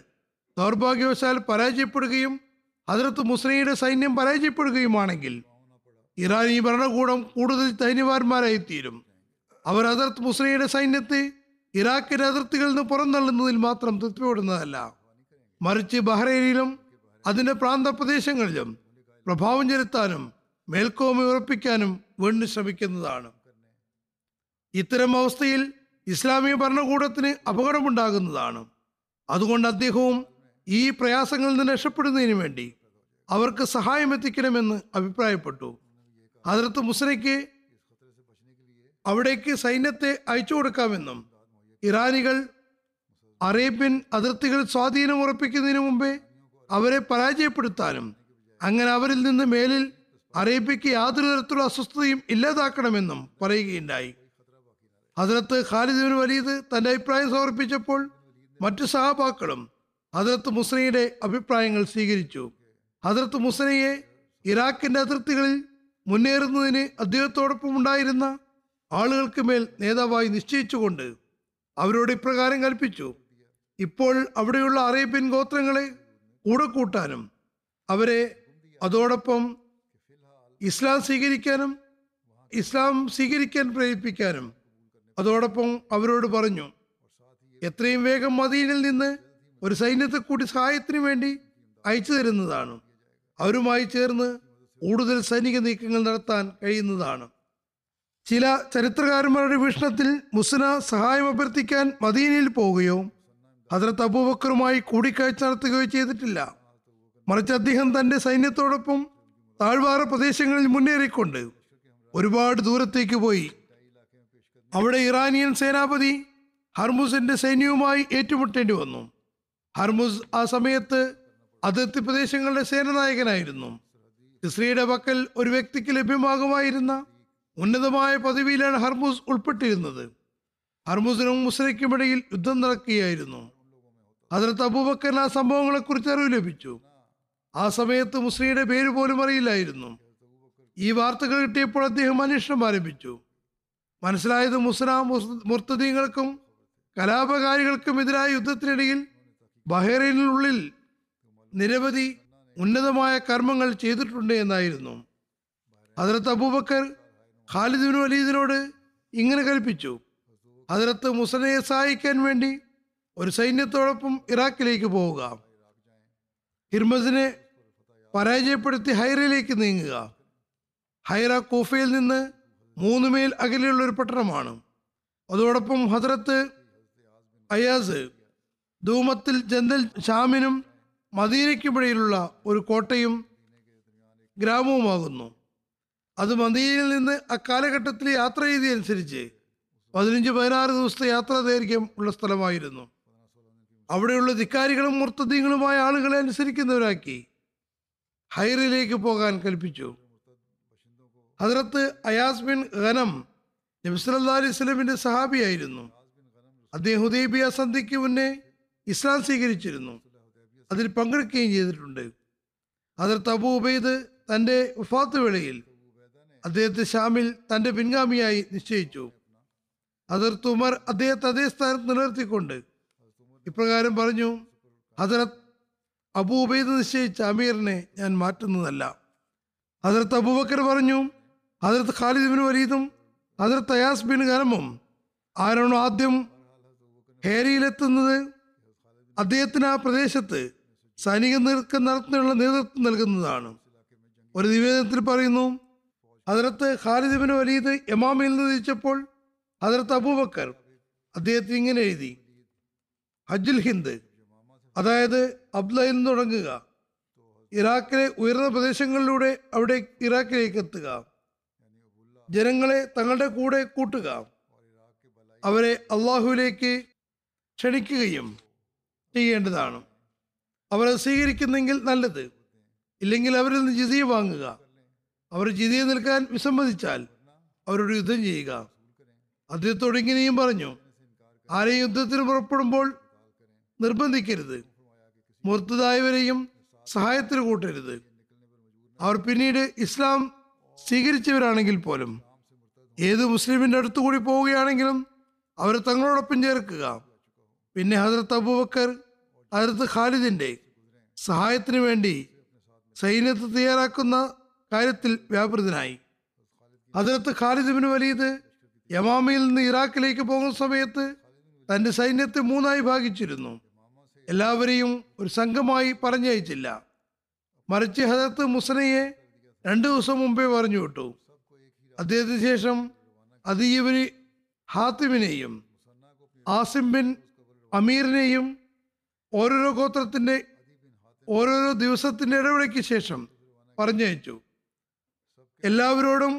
ദൗർഭാഗ്യവശാൽ പരാജയപ്പെടുകയും ഹസ്രത്ത് മുസ്നയുടെ സൈന്യം പരാജയപ്പെടുകയുമാണെങ്കിൽ ഇറാനി ഭരണകൂടം കൂടുതൽ സൈന്യവാന്മാരായിത്തീരും. അവർ ഹസ്രത്ത് മുസ്നയുടെ സൈന്യത്തെ ഇറാഖിന്റെ അതിർത്തികളിൽ നിന്ന് പുറന്തള്ളുന്നതിൽ മാത്രം തൃപ്തിപ്പെടുന്നതല്ല, മറിച്ച് ബഹ്റൈനിലും അതിൻ്റെ പ്രാന്തപ്രദേശങ്ങളിലും പ്രഭാവം ചെലുത്താനും മേൽക്കോയ്മ ഉറപ്പിക്കാനും വീണ്ടും ശ്രമിക്കുന്നതാണ്. ഇത്തരം അവസ്ഥയിൽ ഇസ്ലാമിക ഭരണകൂടത്തിന് അപകടമുണ്ടാകുന്നതാണ്. അതുകൊണ്ട് അദ്ദേഹവും ഈ പ്രയാസങ്ങളിൽ നിന്ന് രക്ഷപ്പെടുന്നതിന് വേണ്ടി അവർക്ക് സഹായം എത്തിക്കണമെന്ന് അഭിപ്രായപ്പെട്ടു. ഹസ്രത്ത് മുസ്നയ്ക്ക് അവിടേക്ക് സൈന്യത്തെ അയച്ചു കൊടുക്കാമെന്നും ഇറാനികൾ അറേബ്യൻ അതിർത്തികൾ സ്വാധീനം ഉറപ്പിക്കുന്നതിന് മുമ്പേ അവരെ പരാജയപ്പെടുത്താനും അങ്ങനെ അവരിൽ നിന്ന് മേലിൽ അറേബ്യയ്ക്ക് യാതൊരു തരത്തിലുള്ള അസ്വസ്ഥതയും ഇല്ലാതാക്കണമെന്നും പറയുകയുണ്ടായി. ഹസ്രത്ത് ഖാലിദ് ഇബ്നു വലീദ് തൻ്റെ അഭിപ്രായം സമർപ്പിച്ചപ്പോൾ മറ്റു സഹാബാക്കളും ഹസ്രത്ത് മുസ്നയുടെ അഭിപ്രായങ്ങൾ സ്വീകരിച്ചു. ഹസ്രത്ത് മുസ്നയെ ഇറാഖിൻ്റെ അതിർത്തികളിൽ മുന്നേറുന്നതിന് അദ്ദേഹത്തോടൊപ്പം ഉണ്ടായിരുന്ന ആളുകൾക്ക് മേൽ നേതാവായി നിശ്ചയിച്ചുകൊണ്ട് അവരോട് ഇപ്രകാരം കൽപ്പിച്ചു: ഇപ്പോൾ അവിടെയുള്ള അറേബ്യൻ ഗോത്രങ്ങളെ കൂടെ കൂട്ടാനും അവരെ അതോടൊപ്പം ഇസ്ലാം സ്വീകരിക്കാൻ പ്രേരിപ്പിക്കാനും അതോടൊപ്പം അവരോട് പറഞ്ഞു, എത്രയും വേഗം മദീനയിൽ നിന്ന് ഒരു സൈന്യത്തെ കൂടി സഹായത്തിന് വേണ്ടി അയച്ചു തരുന്നതാണ്. അവരുമായി ചേർന്ന് കൂടുതൽ സൈനിക നീക്കങ്ങൾ നടത്താൻ കഴിയുന്നതാണ്. ചില ചരിത്രകാരന്മാരുടെ വീക്ഷണത്തിൽ മുസ്ന സഹായം അഭ്യർത്ഥിക്കാൻ മദീനയിൽ പോവുകയോ ഹസ്രത്ത് അബൂബക്കറുമായി കൂടിക്കാഴ്ച നടത്തുകയോ ചെയ്തിട്ടില്ല. മറിച്ച് അദ്ദേഹം തൻ്റെ സൈന്യത്തോടൊപ്പം താഴ്വാര പ്രദേശങ്ങളിൽ മുന്നേറിക്കൊണ്ട് ഒരുപാട് ദൂരത്തേക്ക് പോയി. അവിടെ ഇറാനിയൻ സേനാപതി ഹർമുസിൻ്റെ സൈന്യവുമായി ഏറ്റുമുട്ടേണ്ടി വന്നു. ഹർമുസ് ആ സമയത്ത് അതിർത്തി പ്രദേശങ്ങളുടെ സേനാനായകനായിരുന്നു. ഇസ്രയുടെ പക്കൽ ഒരു വ്യക്തിക്ക് ലഭ്യമാകുമായിരുന്ന ഉന്നതമായ പദവിയിലാണ് ഹർമുസ് ഉൾപ്പെട്ടിരുന്നത്. ഹർമുസിനും മുസ്നയ്ക്കുമിടയിൽ യുദ്ധം നടക്കുകയായിരുന്നു. ഹസ്രത്ത് അബൂബക്കറിന് ആ സംഭവങ്ങളെക്കുറിച്ച് അറിവ് ലഭിച്ചു. ആ സമയത്ത് മുസ്നയുടെ പേര് പോലും അറിയില്ലായിരുന്നു. ഈ വാർത്തകൾ കിട്ടിയപ്പോൾ അദ്ദേഹം അന്വേഷണം ആരംഭിച്ചു. മനസ്സിലായത് മുസ്ന മുർത്തദീങ്ങൾക്കും കലാപകാരികൾക്കും എതിരായ യുദ്ധത്തിനിടയിൽ ബഹ്റൈനിനുള്ളിൽ നിരവധി ഉന്നതമായ കർമ്മങ്ങൾ ചെയ്തിട്ടുണ്ട് എന്നായിരുന്നു. ഹസ്രത്ത് അബൂബക്കർ ഖാലിദ് ഇബ്നു വലീദിനോട് ഇങ്ങനെ കൽപ്പിച്ചു: ഹസ്രത്ത് മുസ്നയെ സഹായിക്കാൻ വേണ്ടി ഒരു സൈന്യത്തോടൊപ്പം ഇറാഖിലേക്ക് പോവുക, ഹിർമസിനെ പരാജയപ്പെടുത്തി ഹൈറയിലേക്ക് നീങ്ങുക. ഹൈറ കൂഫയിൽ നിന്ന് 3 മൈൽ അകലെയുള്ള ഒരു പട്ടണമാണ്. അതോടൊപ്പം ഹസ്രത്ത് അയാസ് ധൂമത്തിൽ ജന്തൽ ഷാമിനും മദീനയ്ക്കുമിടയിലുള്ള ഒരു കോട്ടയും ഗ്രാമവുമാകുന്നു. അത് മദീനയിൽ നിന്ന് അക്കാലഘട്ടത്തിൽ യാത്ര ചെയ്തതനുസരിച്ച് 15-16 ദിവസത്തെ യാത്രാ ദൈർഘ്യം ഉള്ള സ്ഥലമായിരുന്നു. അവിടെയുള്ള ധിക്കാരികളും മുർത്തദീങ്ങളുമായ ആളുകളെ അനുസരിക്കുന്നവരാക്കി ഹൈറിലേക്ക് പോകാൻ കൽപ്പിച്ചു. ഹസ്രത്ത് അയാസ് ബിൻ ഗനം നബി സല്ലല്ലാഹു അലൈഹി വസല്ലമിന്റെ സഹാബിയായിരുന്നു. അദ്ദേഹം ഹുദൈബിയ സന്ധിക്ക് മുന്നേ ഇസ്ലാം സ്വീകരിച്ചിരുന്നു, അതിൽ പങ്കെടുക്കുകയും ചെയ്തിട്ടുണ്ട്. ഹസ്രത്ത് അബൂ ഉബൈദ് തൻ്റെ വഫാത്ത് വേളയിൽ അദ്ദേഹത്തെ ഷാമിൽ തൻ്റെ പിൻഗാമിയായി നിശ്ചയിച്ചു. ഹസ്രത്ത് ഉമർ അദ്ദേഹത്തെ അതേ സ്ഥാനത്ത് നിലനിർത്തിക്കൊണ്ട് ഇപ്രകാരം പറഞ്ഞു: ഹസ്രത്ത് അബൂ ഉബൈദ് നിശ്ചയിച്ച അമീറിനെ ഞാൻ മാറ്റുന്നതല്ല. ഹസ്രത്ത് അബൂബക്കർ പറഞ്ഞു: ഹസ്രത്ത് ഖാലിദ് ഇബ്നു വലീദും ഹസ്രത്ത് അയാസ് ബിൻ ഗനമും ആരാണോ ആദ്യം ഹേരിയിലെത്തുന്നത് അദ്ദേഹത്തിന് ആ പ്രദേശത്ത് സൈനിക നീക്കം നടത്തുന്നതിനുള്ള നേതൃത്വം നൽകുന്നതാണ്. ഒരു നിവേദനത്തിൽ പറയുന്നു, ഹസ്രത്ത് ഖാലിദ് ഇബ്നു വലീദ് യമാമയിൽ നിന്ന് തിരിച്ചപ്പോൾ ഹസ്രത്ത് അബൂബക്കർ അദ്ദേഹത്തിന് ഇങ്ങനെ എഴുതി: ഹജ്ജുൽ ഹിന്ദ്, അതായത് അബ്ലയിൽ നിന്ന് തുടങ്ങുക, ഇറാഖിലെ ഉയർന്ന പ്രദേശങ്ങളിലൂടെ ഇറാഖിലേക്ക് എത്തുക, ജനങ്ങളെ തങ്ങളുടെ കൂടെ കൂട്ടുക, അവരെ അള്ളാഹുവിലേക്ക് ക്ഷണിക്കുകയും ചെയ്യേണ്ടതാണ്. അവരെ സ്വീകരിക്കുന്നെങ്കിൽ നല്ലത്, ഇല്ലെങ്കിൽ അവരിൽ നിന്ന് ജിസിയ വാങ്ങുക. അവർ ജിസിയ നിൽക്കാൻ വിസമ്മതിച്ചാൽ അവരോട് യുദ്ധം ചെയ്യുക. അദ്ദേഹത്തോട് ഇങ്ങനെയും പറഞ്ഞു, ആരെയും യുദ്ധത്തിന് പുറപ്പെടുമ്പോൾ നിർബന്ധിക്കരുത്, മുർത്തതായവരെയും സഹായത്തിന് കൂട്ടരുത്. അവർ പിന്നീട് ഇസ്ലാം സ്വീകരിച്ചവരാണെങ്കിൽ പോലും ഏത് മുസ്ലിമിൻ്റെ അടുത്തുകൂടി പോവുകയാണെങ്കിലും അവരെ തങ്ങളോടൊപ്പം ചേർക്കുക. പിന്നെ ഹസ്രത്ത് അബൂബക്കർ ഹസ്രത്ത് ഖാലിദിൻ്റെ സഹായത്തിന് വേണ്ടി സൈന്യത്തെ തയ്യാറാക്കുന്ന കാര്യത്തിൽ വ്യാപൃതനായി. ഹസ്രത്ത് ഖാലിദ് ഇബ്നു വലീദ് യമാമയിൽ നിന്ന് ഇറാഖിലേക്ക് പോകുന്ന സമയത്ത് തൻ്റെ സൈന്യത്തെ മൂന്നായി ഭാഗിച്ചിരുന്നു. എല്ലാവരെയും ഒരു സംഘമായി പറഞ്ഞയച്ചില്ല, മറിച്ച് ഹസ്രത്ത് മുസ്നയെ 2 ദിവസം മുമ്പേ പറഞ്ഞു വിട്ടു. അദ്ദേഹത്തിന് ശേഷം അദീബിന് ഹാത്തിമിനെയും ആസിം ബിൻ അമീറിനെയും ഓരോരോ ഗോത്രത്തിൻ്റെ ഓരോരോ ദിവസത്തിൻ്റെ ഇടവേളയ്ക്ക് ശേഷം പറഞ്ഞയച്ചു. എല്ലാവരോടും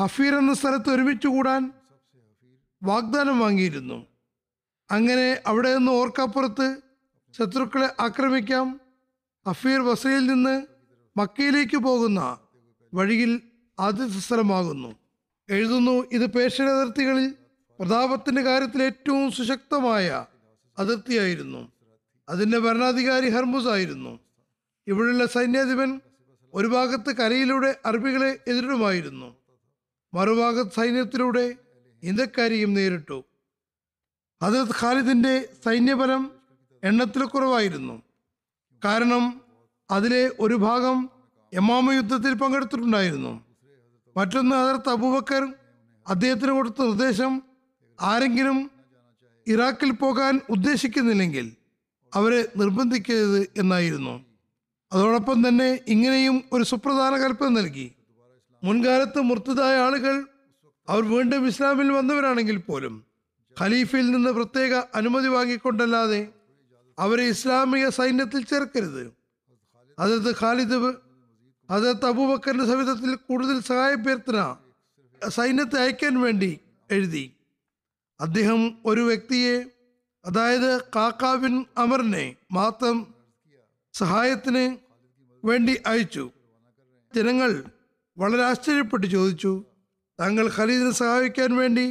ഹഫീർ എന്ന സ്ഥലത്ത് ഒരുമിച്ച് കൂടാൻ വാഗ്ദാനം വാങ്ങിയിരുന്നു. അങ്ങനെ അവിടെ നിന്ന് ഓർക്കാപ്പുറത്ത് ശത്രുക്കളെ ആക്രമിക്കാം. ഹഫീർ ബസ്രയിൽ നിന്ന് മക്കയിലേക്ക് പോകുന്ന വഴിയിൽ ആദ്യത്തെ സ്ഥലമാകുന്നു. എഴുതുന്നു, ഇത് പേർഷ്യൻ അതിർത്തികളിൽ പ്രതാപത്തിൻ്റെ കാര്യത്തിൽ ഏറ്റവും സുശക്തമായ അതിർത്തിയായിരുന്നു. അതിൻ്റെ ഭരണാധികാരി ഹർമുസ് ആയിരുന്നു. ഇവിടെയുള്ള സൈന്യാധിപൻ ഒരു ഭാഗത്ത് കരയിലൂടെ അറബികളെ എതിരിടുമായിരുന്നു, മറുഭാഗത്ത് സൈന്യത്തിലൂടെ ഇന്ത്യക്കാരെയും നേരിട്ടു. ഹസ്രത്ത് ഖാലിദിൻ്റെ സൈന്യബലം എണ്ണത്തിൽ കുറവായിരുന്നു, കാരണം അതിലെ ഒരു ഭാഗം യമാമ യുദ്ധത്തിൽ പങ്കെടുത്തിട്ടുണ്ടായിരുന്നു. മറ്റൊന്ന്, ഹസ്രത്ത് അബൂബക്കർ അദ്ദേഹത്തിന് കൊടുത്ത നിർദ്ദേശം, ആരെങ്കിലും ഇറാഖിൽ പോകാൻ ഉദ്ദേശിക്കുന്നില്ലെങ്കിൽ അവരെ നിർബന്ധിക്കരുത് എന്നായിരുന്നു. അതോടൊപ്പം തന്നെ ഇങ്ങനെയും ഒരു സുപ്രധാന കൽപ്പന നൽകി. മുൻകാലത്ത് മുർത്തദായ ആളുകൾ അവർ വീണ്ടും ഇസ്ലാമിൽ വന്നവരാണെങ്കിൽ പോലും ഖലീഫയിൽ നിന്ന് പ്രത്യേക അനുമതി വാങ്ങിക്കൊണ്ടല്ലാതെ അവരെ ഇസ്ലാമിക സൈന്യത്തിൽ ചേർക്കരുത്. ഹസ്രത്ത് ഖാലിദ് ഹസ്രത്ത് അബൂബക്കറിന്റെ സവിധത്തിൽ കൂടുതൽ സഹായഭ്യർത്ഥന സൈന്യത്തെ അയക്കാൻ വേണ്ടി എഴുതി. അദ്ദേഹം ഒരു വ്യക്തിയെ, അതായത് കാക്കാ ബിൻ അമറിനെ മാത്രം സഹായത്തിന് വേണ്ടി അയച്ചു. ജനങ്ങൾ വളരെ ആശ്ചര്യപ്പെട്ട് ചോദിച്ചു, താങ്കൾ ഖലീദിനെ സഹായിക്കാൻ വേണ്ടി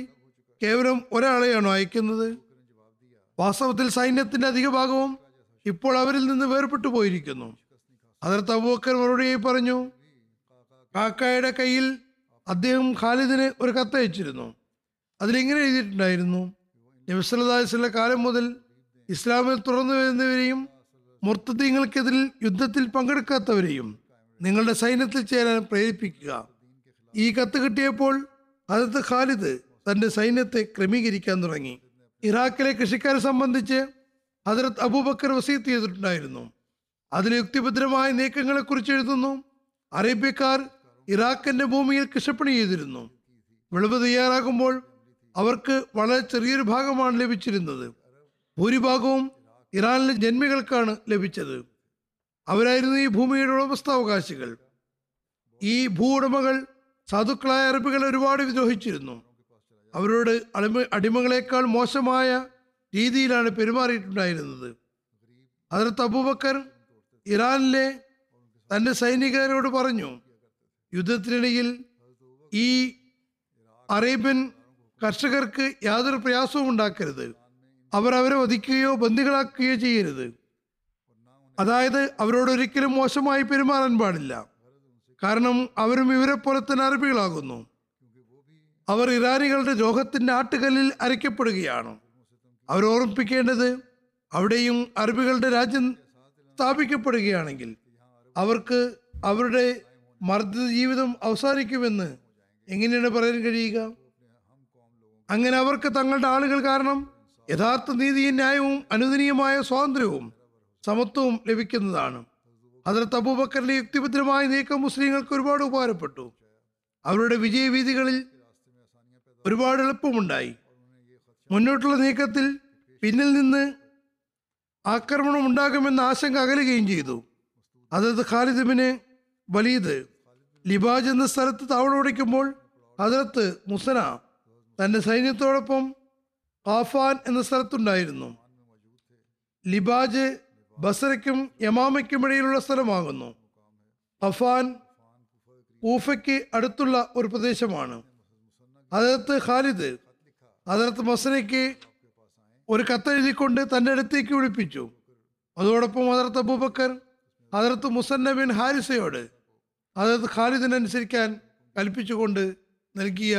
കേവലം ഒരാളെയാണോ അയക്കുന്നത്? വാസ്തവത്തിൽ സൈന്യത്തിന്റെ അധിക ഭാഗവും ഇപ്പോൾ അവരിൽ നിന്ന് വേർപെട്ടു പോയിരിക്കുന്നു. ഹസ്രത്ത് അബൂബക്കർ മറുപടിയായി പറഞ്ഞു, കാക്കയുടെ കയ്യിൽ അദ്ദേഹം ഖാലിദിന് ഒരു കത്തയച്ചിരുന്നു. അതിലിങ്ങനെ എഴുതിയിട്ടുണ്ടായിരുന്നു, നബി സല്ലല്ലാഹു അലൈഹി വസല്ലം കാലം മുതൽ ഇസ്ലാമിൽ തുറന്നു വരുന്നവരെയും മുർത്തദീങ്ങൾക്കെതിരിൽ യുദ്ധത്തിൽ പങ്കെടുക്കാത്തവരെയും നിങ്ങളുടെ സൈന്യത്തിൽ ചേരാൻ പ്രേരിപ്പിക്കുക. ഈ കത്ത് കിട്ടിയപ്പോൾ ഹസ്രത്ത് ഖാലിദ് തൻ്റെ സൈന്യത്തെ ക്രമീകരിക്കാൻ തുടങ്ങി. ഇറാഖിലെ കൃഷിക്കാരെ സംബന്ധിച്ച് ഹസ്രത്ത് അബൂബക്കർ വസീയത്ത് ചെയ്തിട്ടുണ്ടായിരുന്നു. അതിന് യുക്തിഭദ്രമായ നീക്കങ്ങളെക്കുറിച്ച് എഴുതുന്നു, അറേബ്യക്കാർ ഇറാഖിന്റെ ഭൂമിയിൽ കൃഷിപ്പണി ചെയ്തിരുന്നു. വിളവ് തയ്യാറാകുമ്പോൾ അവർക്ക് വളരെ ചെറിയൊരു ഭാഗമാണ് ലഭിച്ചിരുന്നത്. ഭൂരിഭാഗവും ഇറാനിലെ ജന്മികൾക്കാണ് ലഭിച്ചത്. അവരായിരുന്നു ഈ ഭൂമിയുടെ ഉടമസ്ഥാവകാശികൾ. ഈ ഭൂ ഉടമകൾ സാധുക്കളായ അറബികളെ ഒരുപാട് വിദ്രോഹിച്ചിരുന്നു. അവരോട് അടിമകളെക്കാൾ മോശമായ രീതിയിലാണ് പെരുമാറിയിട്ടുണ്ടായിരുന്നത്. ഹസ്രത്ത് അബൂബക്കർ ഇറാനിലെ തൻ്റെ സൈനികരോട് പറഞ്ഞു, യുദ്ധത്തിനിടയിൽ ഈ അറേബ്യൻ കർഷകർക്ക് യാതൊരു പ്രയാസവും ഉണ്ടാക്കരുത്. അവരെ വധിക്കുകയോ ബന്ദികളാക്കുകയോ ചെയ്യരുത്. അതായത് അവരോടൊരിക്കലും മോശമായി പെരുമാറാൻ പാടില്ല, കാരണം അവരും ഇവരെ പോലെ തന്നെ അറബികളാകുന്നു. അവർ ഇറാനികളുടെ രോഗത്തിൻ്റെ ആട്ടുകല്ലിൽ അരയ്ക്കപ്പെടുകയാണ്. അവരോർമ്മിപ്പിക്കേണ്ടത്, അവിടെയും അറബികളുടെ രാജ്യം സ്ഥാപിക്കപ്പെടുകയാണെങ്കിൽ അവർക്ക് അവരുടെ മർദ്ദ ജീവിതം അവസാനിക്കുമെന്ന് എങ്ങനെയാണ് പറയാൻ കഴിയുക? അങ്ങനെ അവർക്ക് തങ്ങളുടെ ആളുകൾ കാരണം യഥാർത്ഥ നീതിയും ന്യായവും അനുദിനീയമായ സ്വാതന്ത്ര്യവും സമത്വവും ലഭിക്കുന്നതാണ്. ഹസ്രത്ത് അബൂബക്കറിന്റെ യുക്തിഭദ്രമായ നീക്കം മുസ്ലിങ്ങൾക്ക് ഒരുപാട് ഉപകാരപ്പെട്ടു. അവരുടെ വിജയവീഥികളിൽ ഒരുപാട് എളുപ്പമുണ്ടായി. മുന്നോട്ടുള്ള നീക്കത്തിൽ പിന്നിൽ നിന്ന് ആക്രമണം ഉണ്ടാകുമെന്ന ആശങ്ക അകലുകയും ചെയ്തു. ഹസ്രത്ത് ഖാലിദ് ഇബ്നു വലീദ് ലിബാജ് എന്ന സ്ഥലത്ത് താവളമടിക്കുമ്പോൾ ഹസ്രത്ത് മുസന തൻ്റെ സൈന്യത്തോടൊപ്പം ഖാഫാൻ എന്ന സ്ഥലത്തുണ്ടായിരുന്നു. ലിബാജ് ബസറയ്ക്കും യമാമയ്ക്കും ഇടയിലുള്ള സ്ഥലമാകുന്നു. ഖഫാൻ കൂഫയ്ക്ക് അടുത്തുള്ള ഒരു പ്രദേശമാണ്. ഹദരത്ത് ഖാലിദ് ഹദരത്ത് മുസനയ്ക്ക് ഒരു കത്തെഴുതിക്കൊണ്ട് തൻ്റെ അടുത്തേക്ക് വിളിപ്പിച്ചു. അതോടൊപ്പം ഹദരത്ത് അബൂബക്കർ ഹദരത്ത് മുസന്ന ബിൻ ഹാരിസയോട് ഹദരത്ത് ഖാലിദിനനുസരിക്കാൻ കൽപ്പിച്ചുകൊണ്ട് നൽകിയ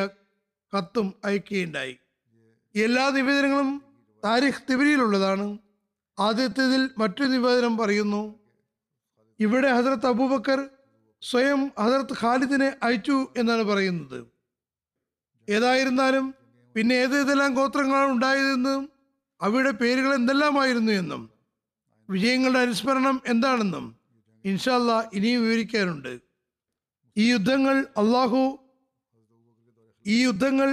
കത്തും അയക്കുകയുണ്ടായി. എല്ലാ നിവേദനങ്ങളും താരിഖ് തിബരിയിലുള്ളതാണ്. ആദ്യത്തേതിൽ മറ്റൊരു നിവേദനം പറയുന്നു, ഇവിടെ ഹദരത്ത് അബൂബക്കർ സ്വയം ഹദരത്ത് ഖാലിദിനെ അയച്ചു എന്നാണ് പറയുന്നത്. ഏതായിരുന്നാലും പിന്നെ ഏതെല്ലാം ഗോത്രങ്ങളാണ് ഉണ്ടായതെന്നും അവയുടെ പേരുകൾ എന്തെല്ലാമായിരുന്നു എന്നും വിജയങ്ങളുടെ അനുസ്മരണം എന്താണെന്നും ഇൻഷാ അല്ലാഹ് ഇനിയും വിവരിക്കാനുണ്ട്. ഈ യുദ്ധങ്ങൾ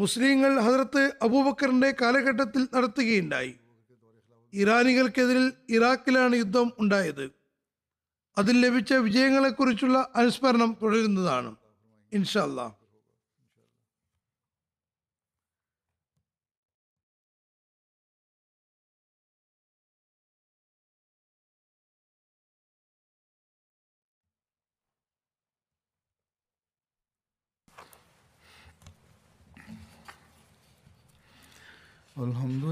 മുസ്ലിങ്ങൾ ഹദരത്ത് അബൂബക്കറിന്റെ കാലഘട്ടത്തിൽ നടത്തുകയുണ്ടായി. ഇറാനികൾക്കെതിരിൽ ഇറാഖിലാണ് യുദ്ധം ഉണ്ടായത്. അതിൽ ലഭിച്ച വിജയങ്ങളെക്കുറിച്ചുള്ള അനുസ്മരണം തുടരുന്നതാണ് ഇൻഷാ അല്ലാഹ്. الحمد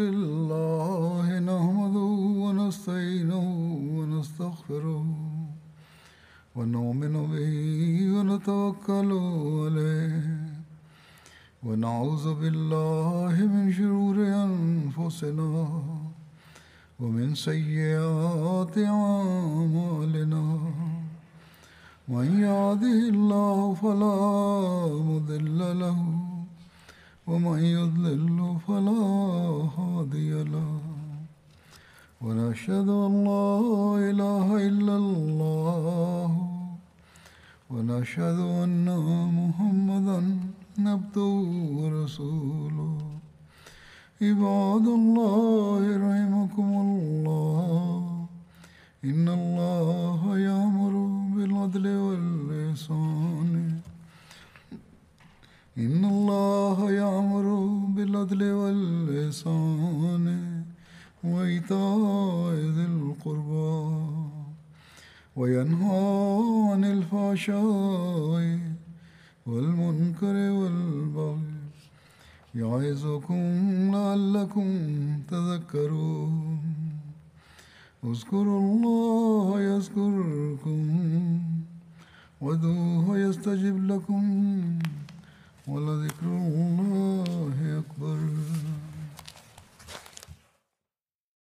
لله نحمده ونستعينه ونستغفره ونؤمن به ونتوكل عليه ونعوذ بالله من شرور أنفسنا ومن سيئات أعمالنا من يهده الله فلا مضل له ومن يضلل فلا هادي له ونشهد أن لا إله إلا الله ونشهد أن محمدا عبده ورسوله عباد الله رحمكم الله إن الله يأمر بالعدل والإحسان إن الله يأمر بالعدل والإحسان وإيتاء ذي القربى وينهى عن الفحشاء والمنكر والبغي يعظكم لعلكم تذكرون اذكروا الله يذكركم وادعوه يستجب لكم وَلَذِكْرُ اللَّهِ